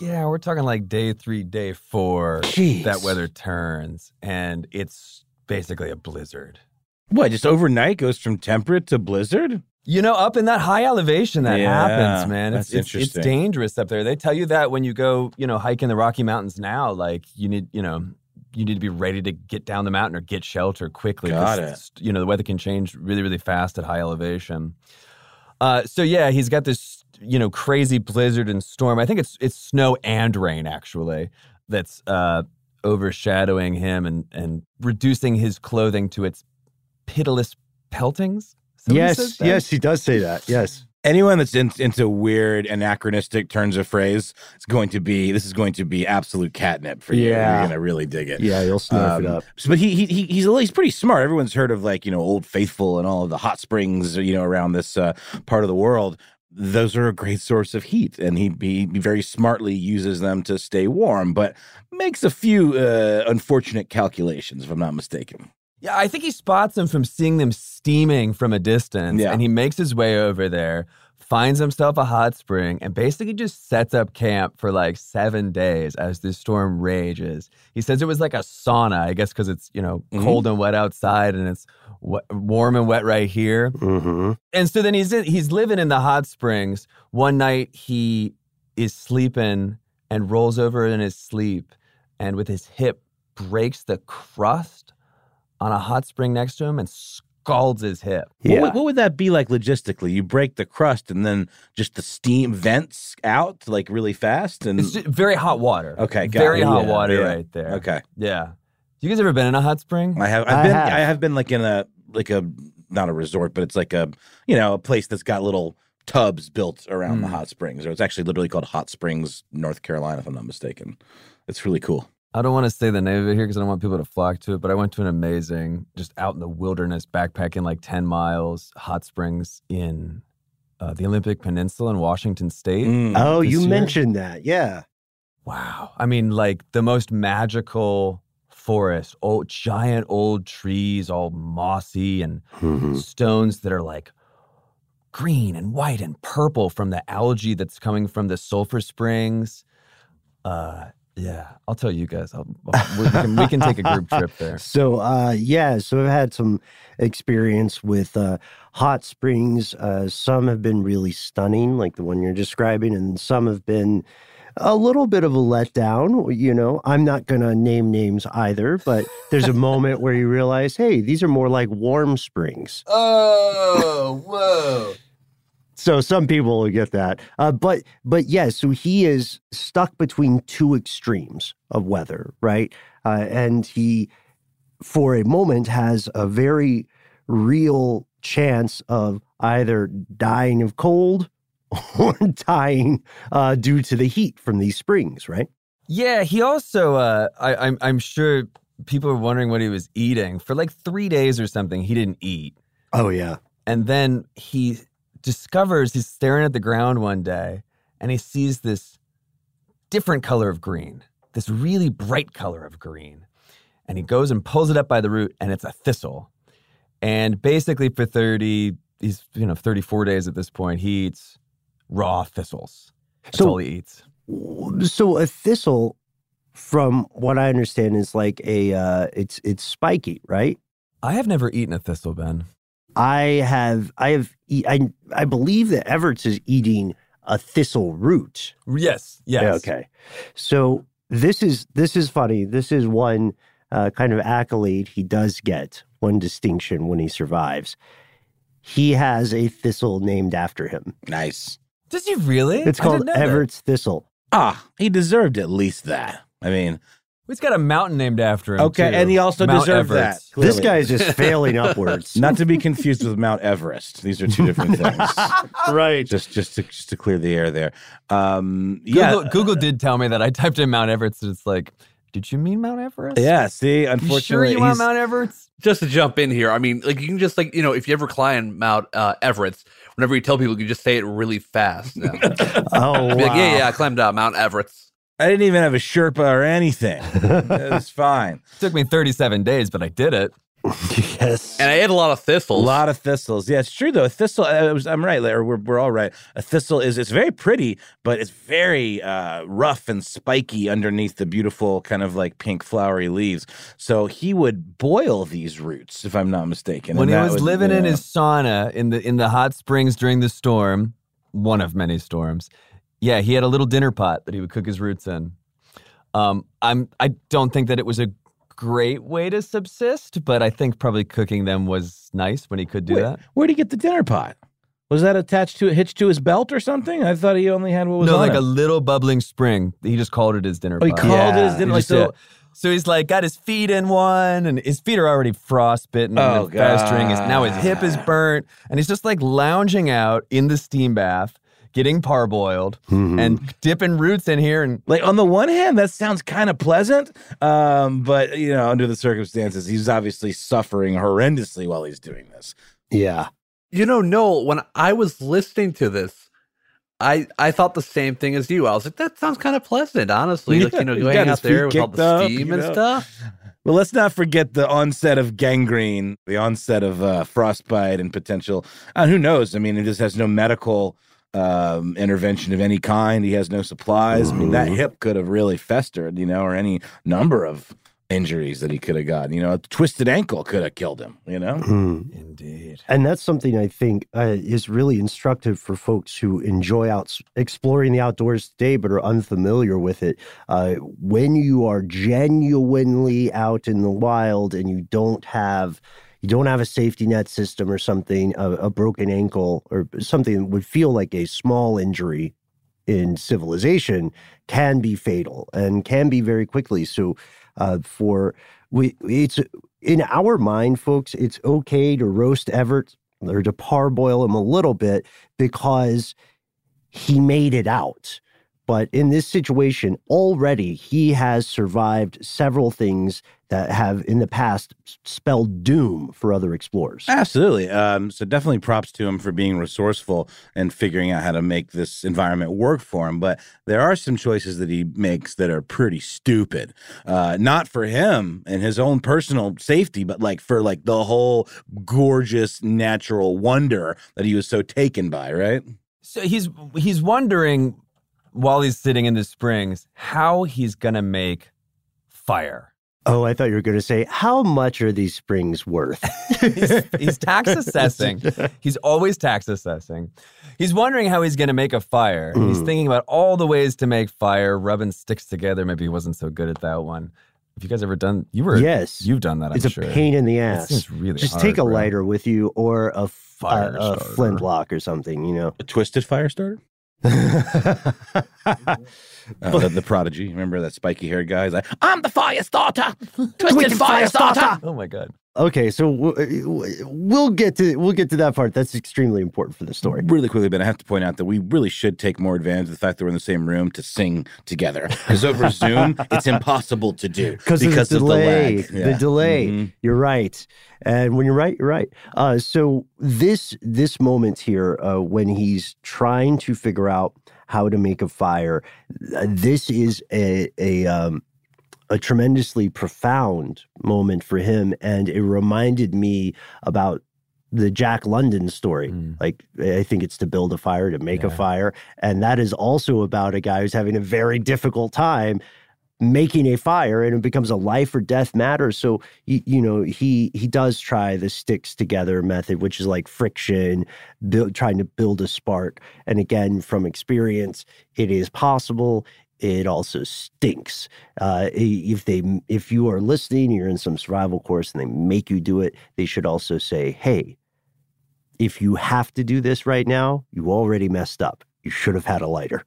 Yeah, we're talking like day three, day four. Jeez. That weather turns, and it's basically a blizzard. What, just overnight goes from temperate to blizzard? You know, up in that high elevation that yeah, happens, man. It's, that's it's, interesting. It's dangerous up there. They tell you that when you go, you know, hike in the Rocky Mountains now, like you need, you know, you need to be ready to get down the mountain or get shelter quickly. Got it. You know, the weather can change really, really fast at high elevation. Uh, so, yeah, he's got this, you know, crazy blizzard and storm. I think it's it's snow and rain, actually, that's uh, overshadowing him and, and reducing his clothing to its pitiless peltings. So yes, he yes, he does say that, yes. Anyone that's in, into weird, anachronistic turns of phrase, it's going to be this is going to be absolute catnip for you. Yeah. You're gonna really dig it. Yeah, you'll sniff um, it up. So, but he he he's he's pretty smart. Everyone's heard of like you know Old Faithful and all of the hot springs you know around this uh, part of the world. Those are a great source of heat, and he he very smartly uses them to stay warm, but makes a few uh, unfortunate calculations, if I'm not mistaken. Yeah, I think he spots them from seeing them steaming from a distance, yeah. And he makes his way over there, finds himself a hot spring, and basically just sets up camp for like seven days as this storm rages. He says it was like a sauna, I guess, because it's, you know, mm-hmm. cold and wet outside, and it's wet, warm and wet right here. Mm-hmm. And so then he's he's living in the hot springs. One night he is sleeping and rolls over in his sleep, and with his hip breaks the crust on a hot spring next to him and scalds his hip. Yeah. What would, what would that be like logistically? You break the crust and then just the steam vents out like really fast? And it's very hot water. Okay, got very it. Hot yeah, water yeah. right there. Okay. Yeah. You guys ever been in a hot spring? I have. I've I been, have. I have been like in a, like a, not a resort, but it's like a, you know, a place that's got little tubs built around mm. the hot springs. Or it's actually literally called Hot Springs, North Carolina, if I'm not mistaken. It's really cool. I don't want to say the name of it here because I don't want people to flock to it, but I went to an amazing, just out in the wilderness, backpacking like ten miles, hot springs in uh, the Olympic Peninsula in Washington State. Mm. Oh, you year. mentioned that. Yeah. Wow. I mean, like the most magical forest, old, giant old trees, all mossy and mm-hmm. stones that are like green and white and purple from the algae that's coming from the sulfur springs. Uh, yeah, I'll tell you guys. I'll, I'll, we, can, we can take a group trip there. So, uh, yeah, so I've had some experience with uh, hot springs. Uh, some have been really stunning, like the one you're describing, and some have been a little bit of a letdown. You know, I'm not going to name names either, but there's a moment where you realize, hey, these are more like warm springs. Oh, whoa. So some people will get that. Uh, but, but yes, yeah, so he is stuck between two extremes of weather, right? Uh, and he, for a moment, has a very real chance of either dying of cold or dying uh, due to the heat from these springs, right? Yeah, he also, uh, I, I'm, I'm sure people are wondering what he was eating. For like three days or something, he didn't eat. Oh, yeah. And then he discovers he's staring at the ground one day and he sees this different color of green, this really bright color of green. And he goes and pulls it up by the root and it's a thistle. And basically for thirty, he's, you know, thirty-four days at this point, he eats raw thistles. That's so, all he eats. So a thistle, from what I understand, is like a, uh, it's, it's spiky, right? I have never eaten a thistle, Ben. I have, I have, I, I believe that Everts is eating a thistle root. Yes, yes. Okay. So this is, this is funny. This is one uh, kind of accolade he does get, one distinction when he survives. He has a thistle named after him. Nice. Does he really? It's called Everts that. Thistle. Ah, he deserved at least that. I mean... He's got a mountain named after him, okay, too. And he also Mount deserved Everts, that. Clearly. This guy is just failing upwards. Not to be confused with Mount Everest. These are two different things. Right. Just just to, just to clear the air there. Um, yeah. Google, Google did tell me that. I typed in Mount Everest, and it's like, did you mean Mount Everest? Yeah, see, unfortunately. You sure you want Mount Everest? Just to jump in here, I mean, like, you can just, like, you know, if you ever climb Mount uh, Everest, whenever you tell people, you just say it really fast. Yeah. Oh, wow. Like, yeah, yeah, I climbed uh, Mount Everest. I didn't even have a Sherpa or anything. It was fine. It took me thirty-seven days, but I did it. Yes. And I ate a lot of thistles. A lot of thistles. Yeah, it's true, though. A thistle, I was, I'm right, Larry, we're, we're all right. A thistle is, it's very pretty, but it's very uh, rough and spiky underneath the beautiful kind of like pink flowery leaves. So he would boil these roots, if I'm not mistaken. When and he was, was living yeah. in his sauna in the in the hot springs during the storm, one of many storms, yeah, he had a little dinner pot that he would cook his roots in. Um, I'm, I don't think that it was a great way to subsist, but I think probably cooking them was nice when he could do Wait, that. Where'd he get the dinner pot? Was that attached to, hitched to his belt or something? I thought he only had what was no, on like it. A little bubbling spring. He just called it his dinner oh, pot. He called yeah. it his dinner pot. So, so he's like got his feet in one, and his feet are already frostbitten oh, and festering. Now his hip is burnt, and he's just like lounging out in the steam bath, getting parboiled mm-hmm. and dipping roots in here. And like, on the one hand, that sounds kind of pleasant, um, but, you know, under the circumstances, he's obviously suffering horrendously while he's doing this. Yeah. You know, Noel, when I was listening to this, I, I thought the same thing as you. I was like, that sounds kind of pleasant, honestly. Yeah, like, you know, you hang out there with all the up, steam and know. Stuff. Well, let's not forget the onset of gangrene, the onset of uh, frostbite and potential. And who knows? I mean, it just has no medical... Um, intervention of any kind. He has no supplies. I mean, that hip could have really festered, you know, or any number of injuries that he could have gotten. You know, a twisted ankle could have killed him, you know? Mm. Indeed. And that's something I think uh, is really instructive for folks who enjoy out exploring the outdoors today but are unfamiliar with it. Uh, when you are genuinely out in the wild and you don't have... You don't have a safety net system or something, a, a broken ankle or something that would feel like a small injury in civilization can be fatal and can be very quickly. So uh, for we, it's in our mind, folks, it's okay to roast Everts or to parboil him a little bit because he made it out. But in this situation, already he has survived several things that have in the past spelled doom for other explorers. Absolutely. Um, so definitely props to him for being resourceful and figuring out how to make this environment work for him. But there are some choices that he makes that are pretty stupid. Uh, not for him and his own personal safety, but like for like the whole gorgeous natural wonder that he was so taken by, right? So he's he's wondering, while he's sitting in the springs, how he's going to make fire. Oh, I thought you were going to say, how much are these springs worth? he's, he's tax assessing. He's always tax assessing. He's wondering how he's going to make a fire. Mm. He's thinking about all the ways to make fire, rubbing sticks together. Maybe he wasn't so good at that one. Have you guys ever done? You were, yes. You've done that, I'm it's sure. It's a pain in the ass. It's really Just hard, take a bro. lighter with you or a, fire uh, a flintlock or something, you know. A twisted fire starter? uh, the, the prodigy, remember that spiky haired guy? He's like, I'm the fire starter, twisted, twisted fire, fire starter. starter. Oh my god! Okay, so w- we'll get to we'll get to that part. That's extremely important for the story. Really quickly, Ben, I have to point out that we really should take more advantage of the fact that we're in the same room to sing together. Because over Zoom, it's impossible to do because of the delay. Of the, yeah. the delay. Mm-hmm. You're right. And when you're right, you're right. Uh, so this this moment here, uh, when he's trying to figure out how to make a fire, this is a a, um, a tremendously profound moment for him, and it reminded me about the Jack London story. Mm. Like, I think it's to build a fire, to make yeah. a fire, and that is also about a guy who's having a very difficult time making a fire, and it becomes a life or death matter. So, you, you know, he he does try the sticks together method, which is like friction, build, trying to build a spark. And again, from experience, it is possible. It also stinks. Uh, if they, if you are listening, you're in some survival course and they make you do it, they should also say, hey, if you have to do this right now, you already messed up. You should have had a lighter.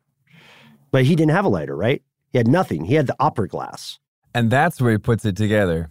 But he didn't have a lighter, right? He had nothing. He had the opera glass. And that's where he puts it together.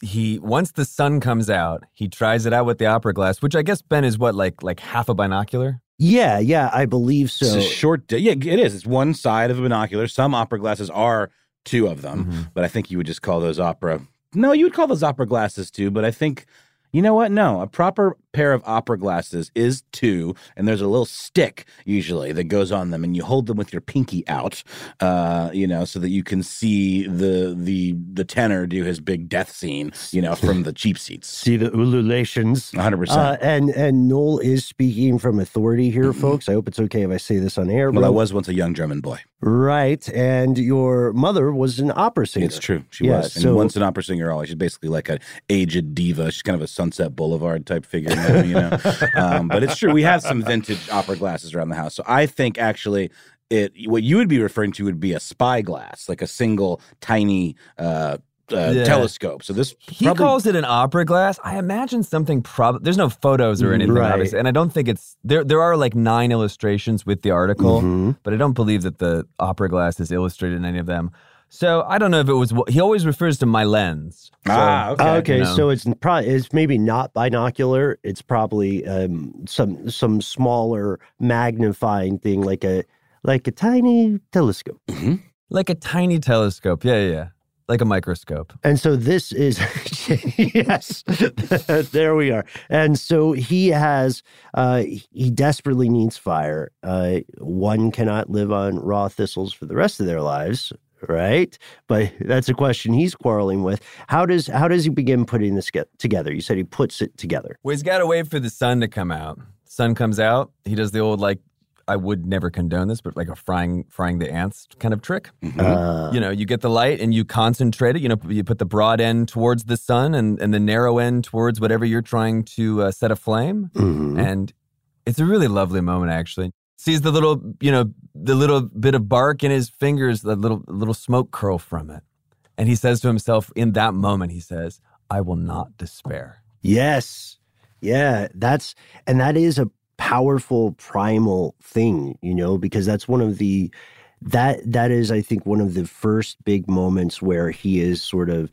He, once the sun comes out, he tries it out with the opera glass, which I guess, Ben, is what, like like half a binocular? Yeah, yeah, I believe so. It's a short, di- yeah, it is. It's one side of a binocular. Some opera glasses are two of them, mm-hmm. but I think you would just call those opera. No, you would call those opera glasses too, but I think... You know what? No, a proper pair of opera glasses is two, and there's a little stick usually that goes on them, and you hold them with your pinky out, uh, you know, so that you can see the the the tenor do his big death scene, you know, from the cheap seats. See the ululations. one hundred percent. Uh, and, and Noel is speaking from authority here, folks. I hope it's okay if I say this on air. Well, bro. I was once a young German boy. Right, and your mother was an opera singer. It's true. She yeah, was. And so, once an opera singer, always. She's basically like an aged diva. She's kind of a Sunset Boulevard type figure, you know. um, but it's true. We have some vintage opera glasses around the house. So I think actually it what you would be referring to would be a spyglass, like a single tiny uh, uh, yeah. telescope. So this He probably, calls it an opera glass. I imagine something probably... There's no photos or anything, right. obviously. And I don't think it's... There There are like nine illustrations with the article, mm-hmm. but I don't believe that the opera glass is illustrated in any of them. So I don't know if it was, he always refers to my lens. So, ah, okay. Okay, you know. So it's probably, it's maybe not binocular. It's probably um, some some smaller magnifying thing, like a like a tiny telescope. Mm-hmm. Like a tiny telescope, yeah, yeah, yeah. Like a microscope. And so this is, yes, there we are. And so he has, uh, he desperately needs fire. Uh, one cannot live on raw thistles for the rest of their lives. Right? But that's a question he's quarreling with. How does how does he begin putting this get together? You said he puts it together. Well, he's got to wait for the sun to come out. Sun comes out. He does the old, like, I would never condone this, but like a frying frying the ants kind of trick. Mm-hmm. Uh, you know, you get the light and you concentrate it. You know, you put the broad end towards the sun and, and the narrow end towards whatever you're trying to uh, set aflame. Mm-hmm. And it's a really lovely moment, actually. Sees the little, you know, the little bit of bark in his fingers, the little little smoke curl from it. And he says to himself in that moment, he says, I will not despair. Yes. Yeah, that's, and that is a powerful primal thing, you know, because that's one of the, that that is, I think, one of the first big moments where he is sort of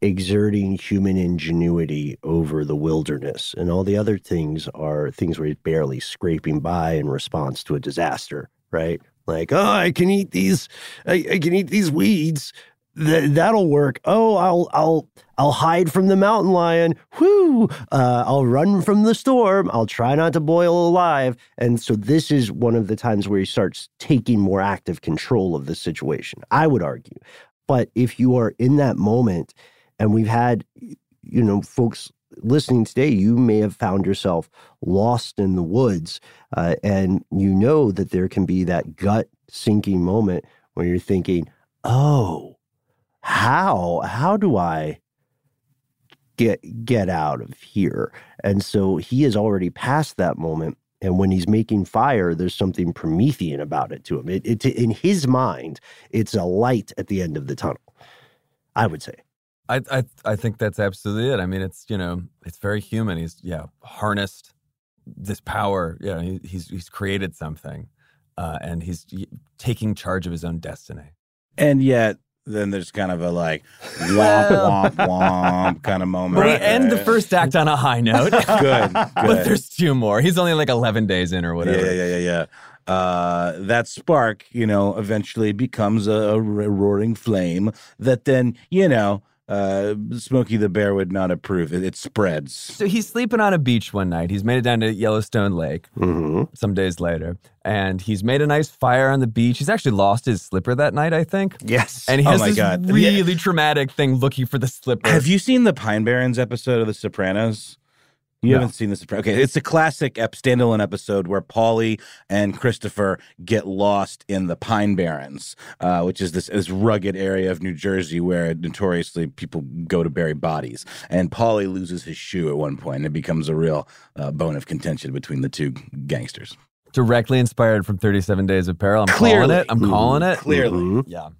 exerting human ingenuity over the wilderness, and all the other things are things where he's barely scraping by in response to a disaster, right? Like, oh, I can eat these, I, I can eat these weeds. Th- that'll work. Oh, I'll, I'll, I'll hide from the mountain lion. Whoo! Uh, I'll run from the storm. I'll try not to boil alive. And so this is one of the times where he starts taking more active control of the situation, I would argue. But if you are in that moment, and we've had, you know, folks listening today, you may have found yourself lost in the woods. Uh, and you know that there can be that gut sinking moment where you're thinking, oh, how, how do I get, get out of here? And so he is already past that moment. And when he's making fire, there's something Promethean about it to him. It, it, in his mind, it's a light at the end of the tunnel, I would say. I, I I think that's absolutely it. I mean, it's, you know, it's very human. He's, yeah, harnessed this power. You know, he, he's he's created something, uh, and he's taking charge of his own destiny. And yet, then there's kind of a like womp womp womp kind of moment. But we end the first act on a high note. good, good. But there's two more. He's only like eleven days in or whatever. Yeah, yeah, yeah, yeah. Uh, that spark, you know, eventually becomes a, a roaring flame that then, you know. Uh, Smokey the Bear would not approve. It, it spreads. So he's sleeping on a beach one night. He's made it down to Yellowstone Lake mm-hmm. some days later. And he's made a nice fire on the beach. He's actually lost his slipper that night, I think. Yes. And he has oh my this God. really yeah. traumatic thing looking for the slipper. Have you seen the Pine Barrens episode of The Sopranos? You no. haven't seen this. Okay, it's a classic ep- standalone episode where Paulie and Christopher get lost in the Pine Barrens, uh, which is this, this rugged area of New Jersey where notoriously people go to bury bodies. And Paulie loses his shoe at one point, and it becomes a real uh, bone of contention between the two gangsters. Directly inspired from thirty-seven Days of Peril. I'm Clearly. calling it. I'm mm-hmm. calling it. Clearly. Mm-hmm. Yeah.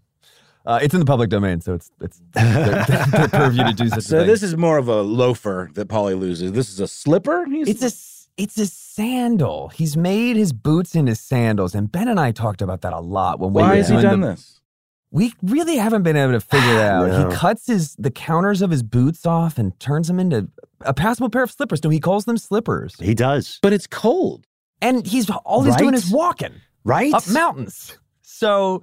Uh, it's in the public domain, so it's it's their, their purview to do such so a thing. So this is more of a loafer that Paulie loses. This is a slipper? He's... It's a it's a sandal. He's made his boots into sandals, and Ben and I talked about that a lot. When Why we has he done the, this? We really haven't been able to figure it out. No. He cuts his the counters of his boots off and turns them into a passable pair of slippers. No, he calls them slippers. He does. But it's cold. And he's all he's right? doing is walking. Right? Up mountains. So...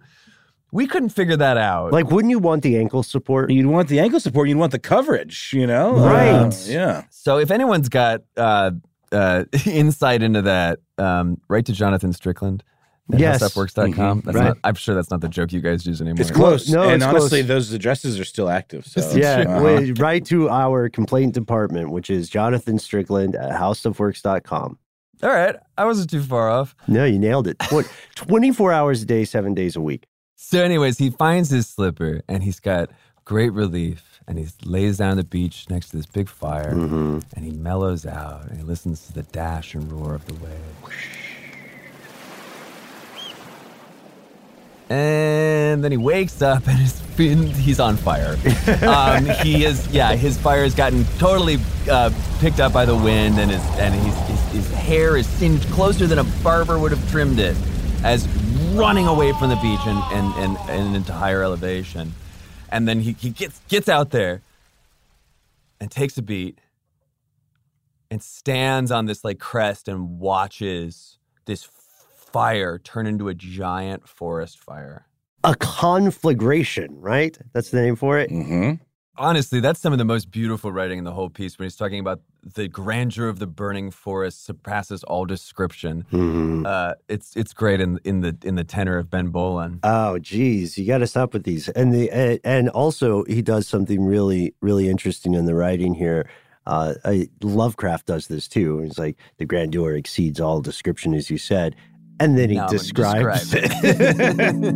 We couldn't figure that out. Like, wouldn't you want the ankle support? You'd want the ankle support. You'd want the coverage, you know? Right. Uh, yeah. So if anyone's got uh, uh, insight into that, um, write to Jonathan Strickland at yes. house up works dot com. Mm-hmm. That's right. not, I'm sure that's not the joke you guys use anymore. It's close. No, and it's honestly, close. Those addresses are still active. So yeah. Uh-huh. Wait, write to our complaint department, which is Jonathan Strickland at house up works dot com. All right. I wasn't too far off. No, you nailed it. What, twenty-four hours a day, seven days a week. So anyways, he finds his slipper, and he's got great relief, and he lays down on the beach next to this big fire, mm-hmm. and he mellows out, and he listens to the dash and roar of the waves. And then he wakes up, and his, he's on fire. um, he is, yeah, his fire has gotten totally uh, picked up by the wind, and his and his, his, his hair is singed closer than a barber would have trimmed it, as running away from the beach and, and, and, and into higher elevation. And then he, he gets gets out there and takes a beat and stands on this like crest and watches this fire turn into a giant forest fire. A conflagration, right? That's the name for it? Mm-hmm. Honestly, that's some of the most beautiful writing in the whole piece when he's talking about the grandeur of the burning forest surpasses all description. Mm-hmm. Uh, it's it's great in in the in the tenor of Ben Bowlin. Oh, geez, you got to stop with these. And the and, and also he does something really really interesting in the writing here. Uh, I, Lovecraft does this too. It's like the grandeur exceeds all description, as you said, and then he no, describes describe it.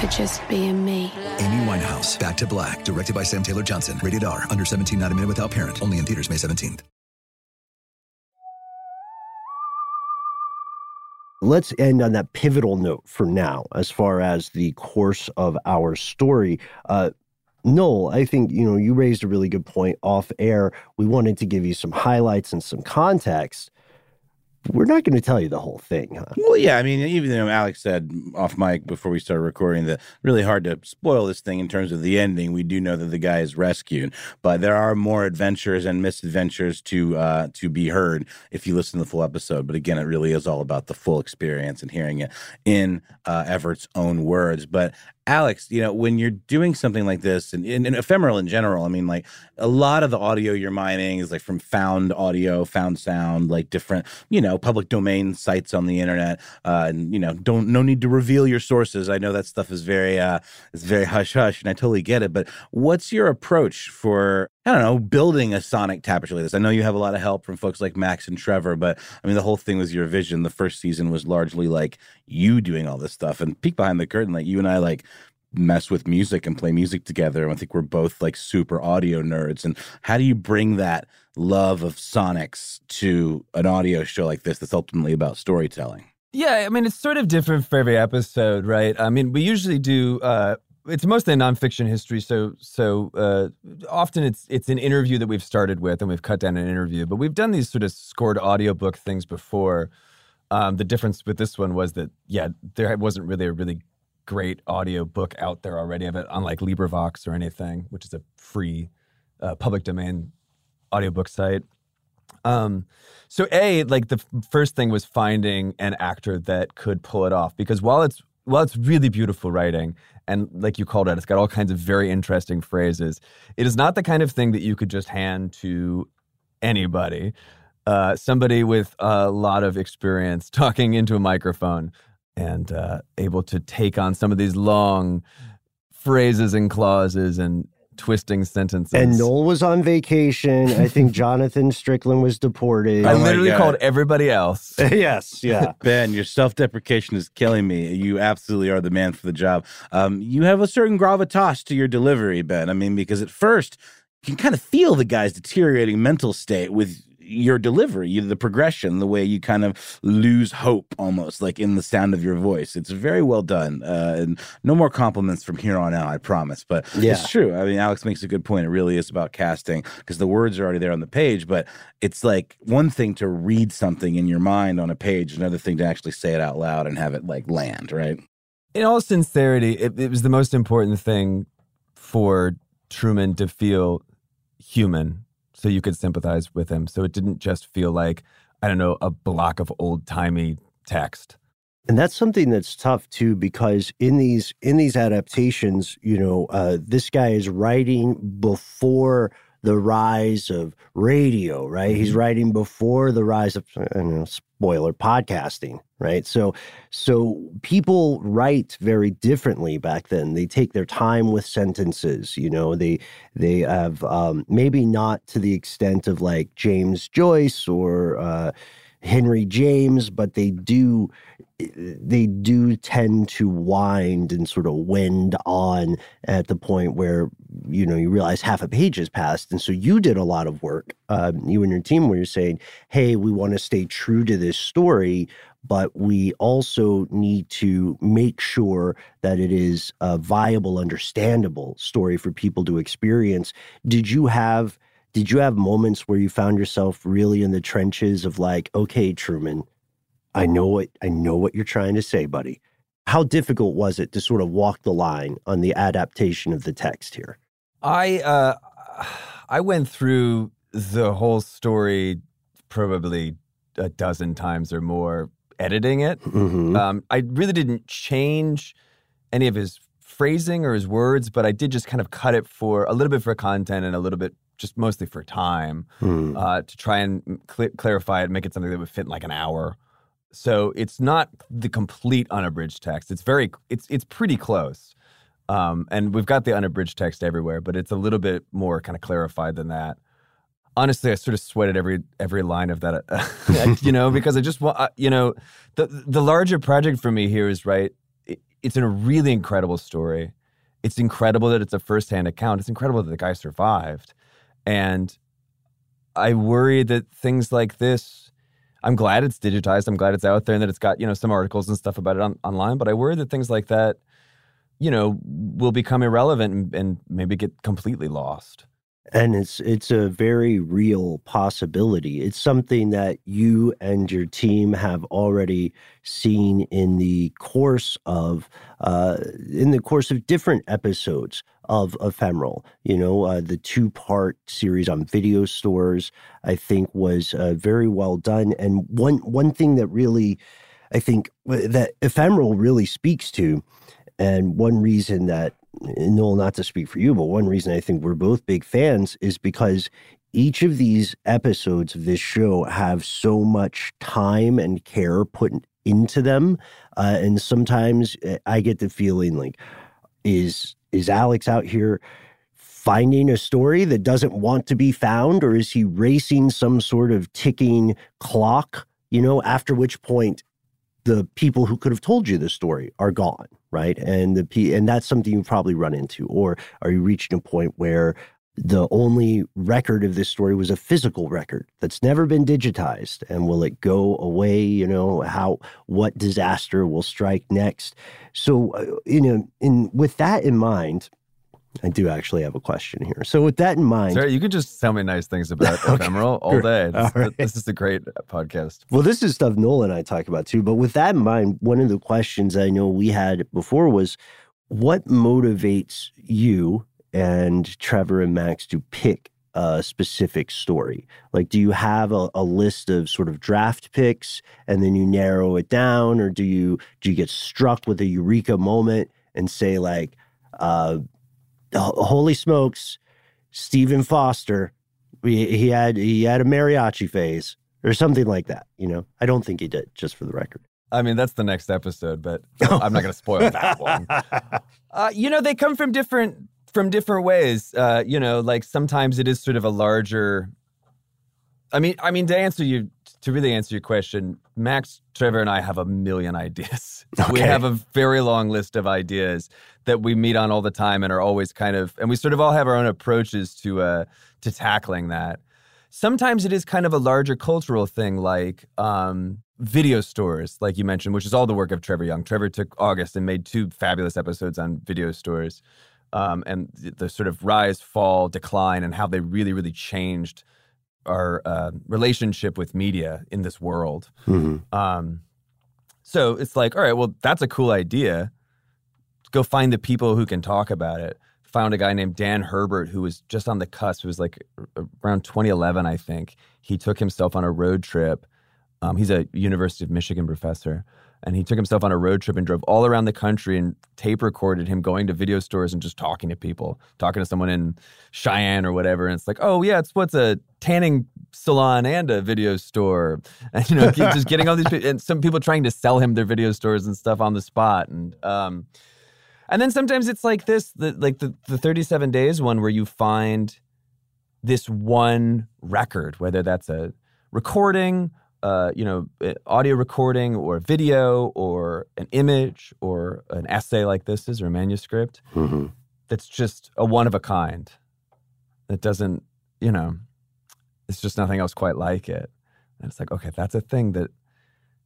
for just being me. Amy Winehouse, Back to Black, directed by Sam Taylor-Johnson. Rated R, under seventeen, not a minute without parent. Only in theaters May seventeenth. Let's end on that pivotal note for now, as far as the course of our story. Uh, Noel, I think, you know, you raised a really good point off air. We wanted to give you some highlights and some context. We're not going to tell you the whole thing, huh? Well, yeah. I mean, even though Alex said off mic before we started recording that really hard to spoil this thing in terms of the ending, we do know that the guy is rescued. But there are more adventures and misadventures to uh, to be heard if you listen to the full episode. But again, it really is all about the full experience and hearing it in uh, Everts' own words. But Alex, you know, when you're doing something like this, and, and, and Ephemeral in general, I mean, like, a lot of the audio you're mining is, like, from found audio, found sound, like, different, you know, public domain sites on the internet. Uh, and, you know, don't no need to reveal your sources. I know that stuff is very, uh, it's very hush-hush, and I totally get it. But what's your approach for, I don't know, building a sonic tapestry like this? I know you have a lot of help from folks like Max and Trevor, but, I mean, the whole thing was your vision. The first season was largely, like, you doing all this stuff. And peek behind the curtain, like, you and I, like, mess with music and play music together, and I think we're both like super audio nerds. And how do you bring that love of sonics to an audio show like this that's ultimately about storytelling? Yeah, I mean, it's sort of different for every episode, right? I mean, we usually do uh it's mostly nonfiction history, so so uh often it's it's an interview that we've started with and we've cut down an interview, but we've done these sort of scored audiobook things before. Um the difference with this one was that, yeah, there wasn't really a really great audio book out there already of it, unlike LibriVox or anything, which is a free uh, public domain audiobook site. Um, so A, like the f- first thing was finding an actor that could pull it off, because while it's while it's really beautiful writing, and like you called it, it's got all kinds of very interesting phrases, it is not the kind of thing that you could just hand to anybody. Uh, somebody with a lot of experience talking into a microphone and uh, able to take on some of these long phrases and clauses and twisting sentences. And Noel was on vacation. I think Jonathan Strickland was deported. I oh literally called everybody else. Yes, yeah. Ben, your self-deprecation is killing me. You absolutely are the man for the job. Um, you have a certain gravitas to your delivery, Ben. I mean, because at first, you can kind of feel the guy's deteriorating mental state with your delivery, the progression, the way you kind of lose hope almost, like in the sound of your voice. It's very well done. Uh, and no more compliments from here on out, I promise. But yeah, it's true. I mean, Alex makes a good point. It really is about casting, because the words are already there on the page. But it's like one thing to read something in your mind on a page, another thing to actually say it out loud and have it like land, right? In all sincerity, it, it was the most important thing for Truman to feel human, so you could sympathize with him. So it didn't just feel like, I don't know, a block of old-timey text. And that's something that's tough, too, because in these in these adaptations, you know, uh, this guy is writing before the rise of radio, right? Mm-hmm. He's writing before the rise of, I don't know, spoiler, podcasting, right? So, so people write very differently back then. They take their time with sentences, you know, they they have um, maybe not to the extent of like James Joyce or, uh, Henry James, but they do they do tend to wind and sort of wend on at the point where, you know, you realize half a page has passed. And so you did a lot of work, um, you and your team, where you're saying, hey, we want to stay true to this story, but we also need to make sure that it is a viable, understandable story for people to experience. Did you have... Did you have moments where you found yourself really in the trenches of like, okay, Truman, I know what I know what you're trying to say, buddy. How difficult was it to sort of walk the line on the adaptation of the text here? I uh, I went through the whole story probably a dozen times or more editing it. Mm-hmm. Um, I really didn't change any of his phrasing or his words, but I did just kind of cut it for a little bit for content and a little bit just mostly for time, hmm. uh, to try and cl- clarify it and make it something that would fit in like an hour. So it's not the complete unabridged text. It's very, it's it's pretty close. Um, and we've got the unabridged text everywhere, but it's a little bit more kind of clarified than that. Honestly, I sort of sweated every every line of that, uh, you know, because I just want, uh, you know, the the larger project for me here is, right, it, it's a really incredible story. It's incredible that it's a firsthand account. It's incredible that the guy survived. And I worry that things like this, I'm glad it's digitized. I'm glad it's out there and that it's got, you know, some articles and stuff about it on, online. But I worry that things like that, you know, will become irrelevant and, and maybe get completely lost. And it's it's a very real possibility. It's something that you and your team have already seen in the course of uh, in the course of different episodes of Ephemeral. You know, uh, the two-part series on video stores, I think, was uh, very well done. And one one thing that really, I think, that Ephemeral really speaks to, and one reason that, Noel, not to speak for you, but one reason I think we're both big fans is because each of these episodes of this show have so much time and care put into them. Uh, and sometimes I get the feeling like, is is Alex out here finding a story that doesn't want to be found, or is he racing some sort of ticking clock, you know, after which point the people who could have told you the story are gone, right? And the P- and that's something you probably run into. Or are you reaching a point where the only record of this story was a physical record that's never been digitized? And will it go away? You know, how, what disaster will strike next? So, uh, you know, in, with that in mind, I do actually have a question here. So with that in mind... Sarah, you can just tell me nice things about okay, Ephemeral all day. This, all right. This is a great podcast. Well, this is stuff Noel and I talk about too. But with that in mind, one of the questions I know we had before was, what motivates you and Trevor and Max to pick a specific story? Like, do you have a, a list of sort of draft picks and then you narrow it down? Or do you, do you get struck with a eureka moment and say like... uh holy smokes, Stephen Foster, he, he had he had a mariachi phase or something like that, you know? I don't think he did, just for the record. I mean, that's the next episode, but I'm not going to spoil that one. Uh, you know, they come from different from different ways. Uh, you know, like sometimes it is sort of a larger... I mean, I mean, to answer you, to really answer your question, Max, Trevor, and I have a million ideas. Okay. We have a very long list of ideas that we meet on all the time and are always kind of, and we sort of all have our own approaches to uh, to tackling that. Sometimes it is kind of a larger cultural thing, like um, video stores, like you mentioned, which is all the work of Trevor Young. Trevor took August and made two fabulous episodes on video stores, um, and the, the sort of rise, fall, decline, and how they really, really changed our uh, relationship with media in this world. Mm-hmm. Um, so it's like, all right, well, that's a cool idea. Go find the people who can talk about it. Found a guy named Dan Herbert who was just on the cusp. It was like around twenty eleven, I think. He took himself on a road trip. Um, he's a University of Michigan professor. And he took himself on a road trip and drove all around the country and tape recorded him going to video stores and just talking to people, talking to someone in Cheyenne or whatever. And it's like, oh, yeah, it's what's a tanning salon and a video store. And, you know, just getting all these people and some people trying to sell him their video stores and stuff on the spot. And um, and then sometimes it's like this, the, like the, the thirty-seven Days one where you find this one record, whether that's a recording uh, you know, audio recording or video or an image or an essay like this is or a manuscript mm-hmm. that's just a one of a kind. That doesn't, you know, it's just nothing else quite like it. And it's like, okay, that's a thing that,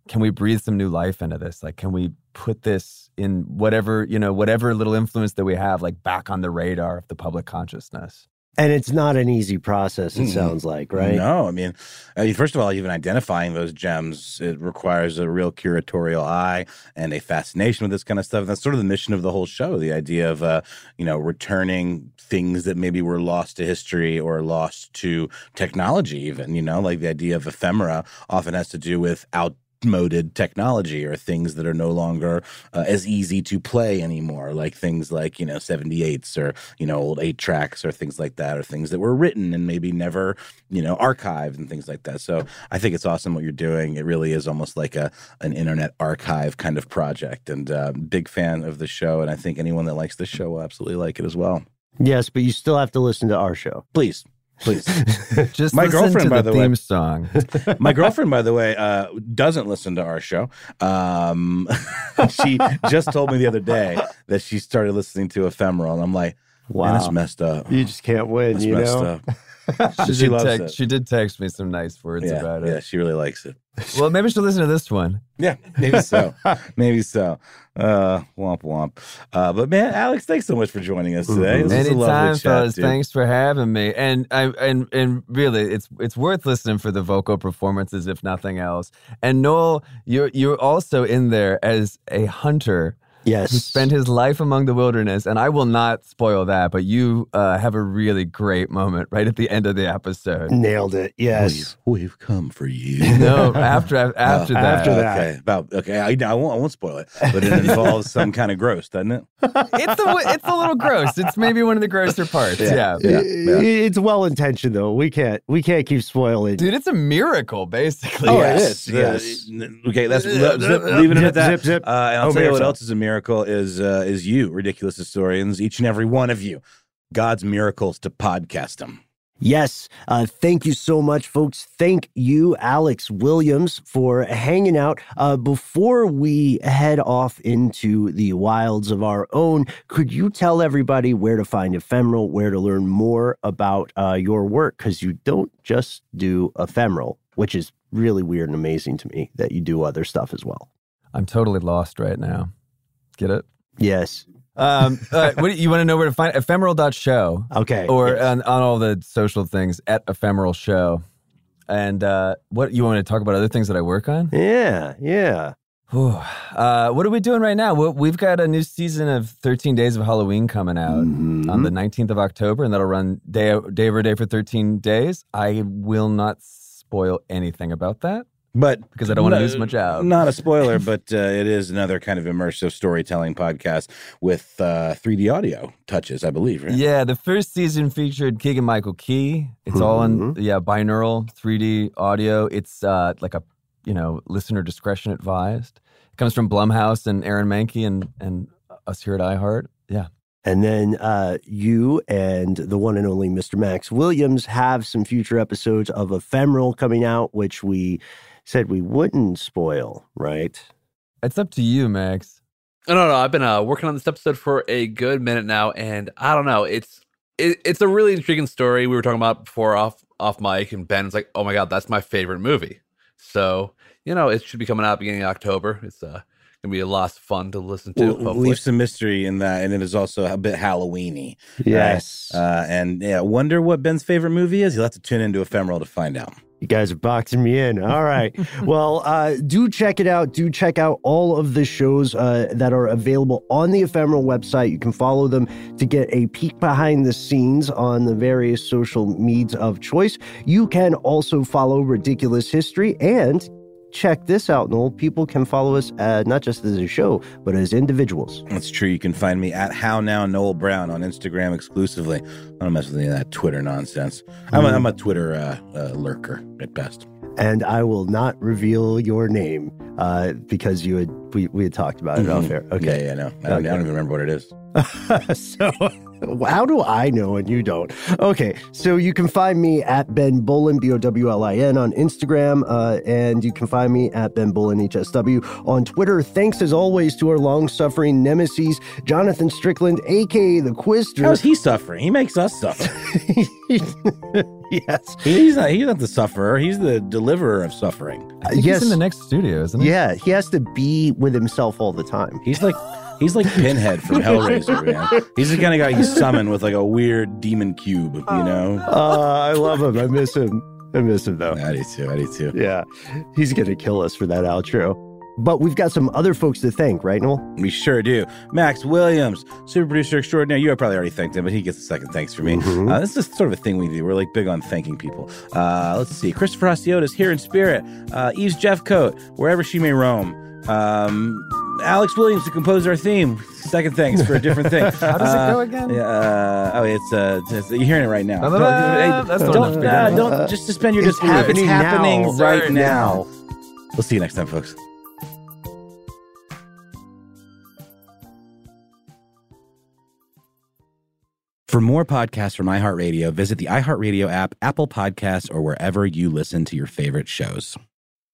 can we breathe some new life into this? Like, can we put this in whatever, you know, whatever little influence that we have, like back on the radar of the public consciousness? And it's not an easy process, it sounds like, right? No, I mean, I mean, first of all, even identifying those gems, it requires a real curatorial eye and a fascination with this kind of stuff. And that's sort of the mission of the whole show, the idea of, uh, you know, returning things that maybe were lost to history or lost to technology even, you know, like the idea of ephemera often has to do with out. Outmoded technology or things that are no longer uh, as easy to play anymore, like things like, you know, seventy-eights or, you know, old eight tracks or things like that, or things that were written and maybe never, you know, archived and things like that. So I think it's awesome what you're doing. It really is almost like a an internet archive kind of project, and uh, big fan of the show. And I think anyone that likes this show will absolutely like it as well. Yes, but you still have to listen to our show. Please. Please. Just my listen girlfriend, to by the, the theme way, song. My girlfriend, by the way, uh, doesn't listen to our show. Um, she just told me the other day that she started listening to Ephemeral, and I'm like, wow, man, that's messed up. You just can't win, that's you messed know? Up. she, she, did loves text, it. She did text me some nice words yeah, about it. Yeah, she really likes it. Well, maybe she'll listen to this one. Yeah, maybe so. Maybe so. Uh, womp womp. Uh, but man, Alex, thanks so much for joining us today. This Anytime, was a lovely chat, fellas. Dude. Thanks for having me. And I and and really, it's it's worth listening for the vocal performances, if nothing else. And Noel, you're you're also in there as a hunter. Yes, who spent his life among the wilderness, and I will not spoil that. But you uh, have a really great moment right at the end of the episode. Nailed it. Yes, we've, we've come for you. No, after after well, that, after that, okay. About okay. I, I won't. I won't spoil it. But it involves some kind of gross, doesn't it? It's a it's a little gross. It's maybe one of the grosser parts. Yeah, yeah. yeah, yeah. It's well intentioned though. We can't we can't keep spoiling, dude. It's a miracle, basically. Oh, yes, it is. Yes. Okay, let's zip, zip, leave it zip, at that. Zip, zip. Uh, and I'll oh, tell you what else is a miracle. Miracle is uh, is you, ridiculous historians, each and every one of you. God's miracles to podcast them. Yes. Uh, thank you so much, folks. Thank you, Alex Williams, for hanging out. Uh, before we head off into the wilds of our own, could you tell everybody where to find Ephemeral, where to learn more about uh, your work? Because you don't just do Ephemeral, which is really weird and amazing to me that you do other stuff as well. I'm totally lost right now. Get it? Yes. Um, uh, what, you want to know where to find ephemeral dot show. Okay. Or yes. on, on all the social things at Ephemeral Show. And uh, what you want to talk about other things that I work on? Yeah. Yeah. Uh, what are we doing right now? We've got a new season of thirteen Days of Halloween coming out mm-hmm. on the nineteenth of October, and that'll run day, day over day for thirteen days. I will not spoil anything about that. But because I don't want to lose my job. Not a spoiler, but uh, it is another kind of immersive storytelling podcast with uh, three D audio touches, I believe. Right? Yeah, the first season featured Keegan-Michael Key. It's mm-hmm. all in yeah binaural three D audio. It's uh, like a you know listener discretion advised. It comes from Blumhouse and Aaron Manke and and us here at iHeart. Yeah. And then uh, you and the one and only Mister Max Williams have some future episodes of Ephemeral coming out, which we said we wouldn't spoil, right? It's up to you, Max. No, no, no. I've been uh, working on this episode for a good minute now, and I don't know. It's it, it's a really intriguing story. We were talking about before off off mic, and Ben's like, "Oh my god, that's my favorite movie." So you know, it should be coming out beginning of October. It's uh, gonna be a lot of fun to listen to. Well, leaves some mystery in that, and it is also a bit Halloweeny. Yes, right? uh, and yeah, wonder what Ben's favorite movie is. You'll have to tune into Ephemeral to find out. You guys are boxing me in. All right. Well, uh, do check it out. Do check out all of the shows uh, that are available on the Ephemeral website. You can follow them to get a peek behind the scenes on the various social medias of choice. You can also follow Ridiculous History, and check this out, Noel. People can follow us uh, not just as a show, but as individuals. That's true. You can find me at How Now Noel Brown on Instagram exclusively. I don't mess with any of that Twitter nonsense. Mm. I'm, a, I'm a Twitter uh, uh, lurker at best. And I will not reveal your name uh, because you had we, we had talked about it mm-hmm. off air. Okay, yeah, yeah, no, I don't, okay. I don't even remember what it is. So how do I know and you don't? Okay, so you can find me at Ben Bowlin, B O W L I N, on Instagram, uh, and you can find me at Ben Bowlin H S W on Twitter. Thanks, as always, to our long-suffering nemesis, Jonathan Strickland, a k a the Quizster. How is he suffering? He makes us suffer. Yes. He's not, he's not the sufferer. He's the deliverer of suffering. I think yes. He's in the next studio, isn't he? Yeah, he has to be with himself all the time. He's like... He's like Pinhead from Hellraiser, man. He's the kind of guy you summon with like a weird demon cube, you know? Uh, I love him. I miss him. I miss him, though. I do, too. I do, too. Yeah. He's going to kill us for that outro. But we've got some other folks to thank, right, Noel? We sure do. Max Williams, super producer extraordinaire. You probably already thanked him, but he gets a second thanks for me. Mm-hmm. Uh, this is sort of a thing we do. We're like big on thanking people. Uh, let's see. Christopher Hasiotis, here in spirit. Uh, Eves Jeffcoat, wherever she may roam. Um... Alex Williams, who composed our theme. Second thanks for a different thing. How does uh, it go again? Uh, oh, it's, uh, it's you're hearing it right now. Don't, That's don't, uh, don't just suspend your disbelief. It's happening, it's happening now, right, right now. now. We'll see you next time, folks. For more podcasts from iHeartRadio, visit the iHeartRadio app, Apple Podcasts, or wherever you listen to your favorite shows.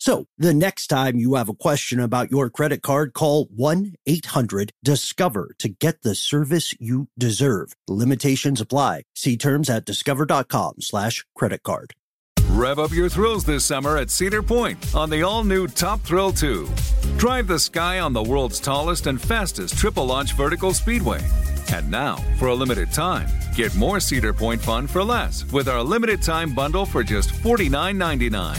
So the next time you have a question about your credit card, call one eight hundred discover to get the service you deserve. Limitations apply. See terms at discover.com slash credit card. Rev up your thrills this summer at Cedar Point on the all-new Top Thrill two. Drive the sky on the world's tallest and fastest triple-launch vertical speedway. And now, for a limited time, get more Cedar Point fun for less with our limited-time bundle for just forty-nine ninety-nine.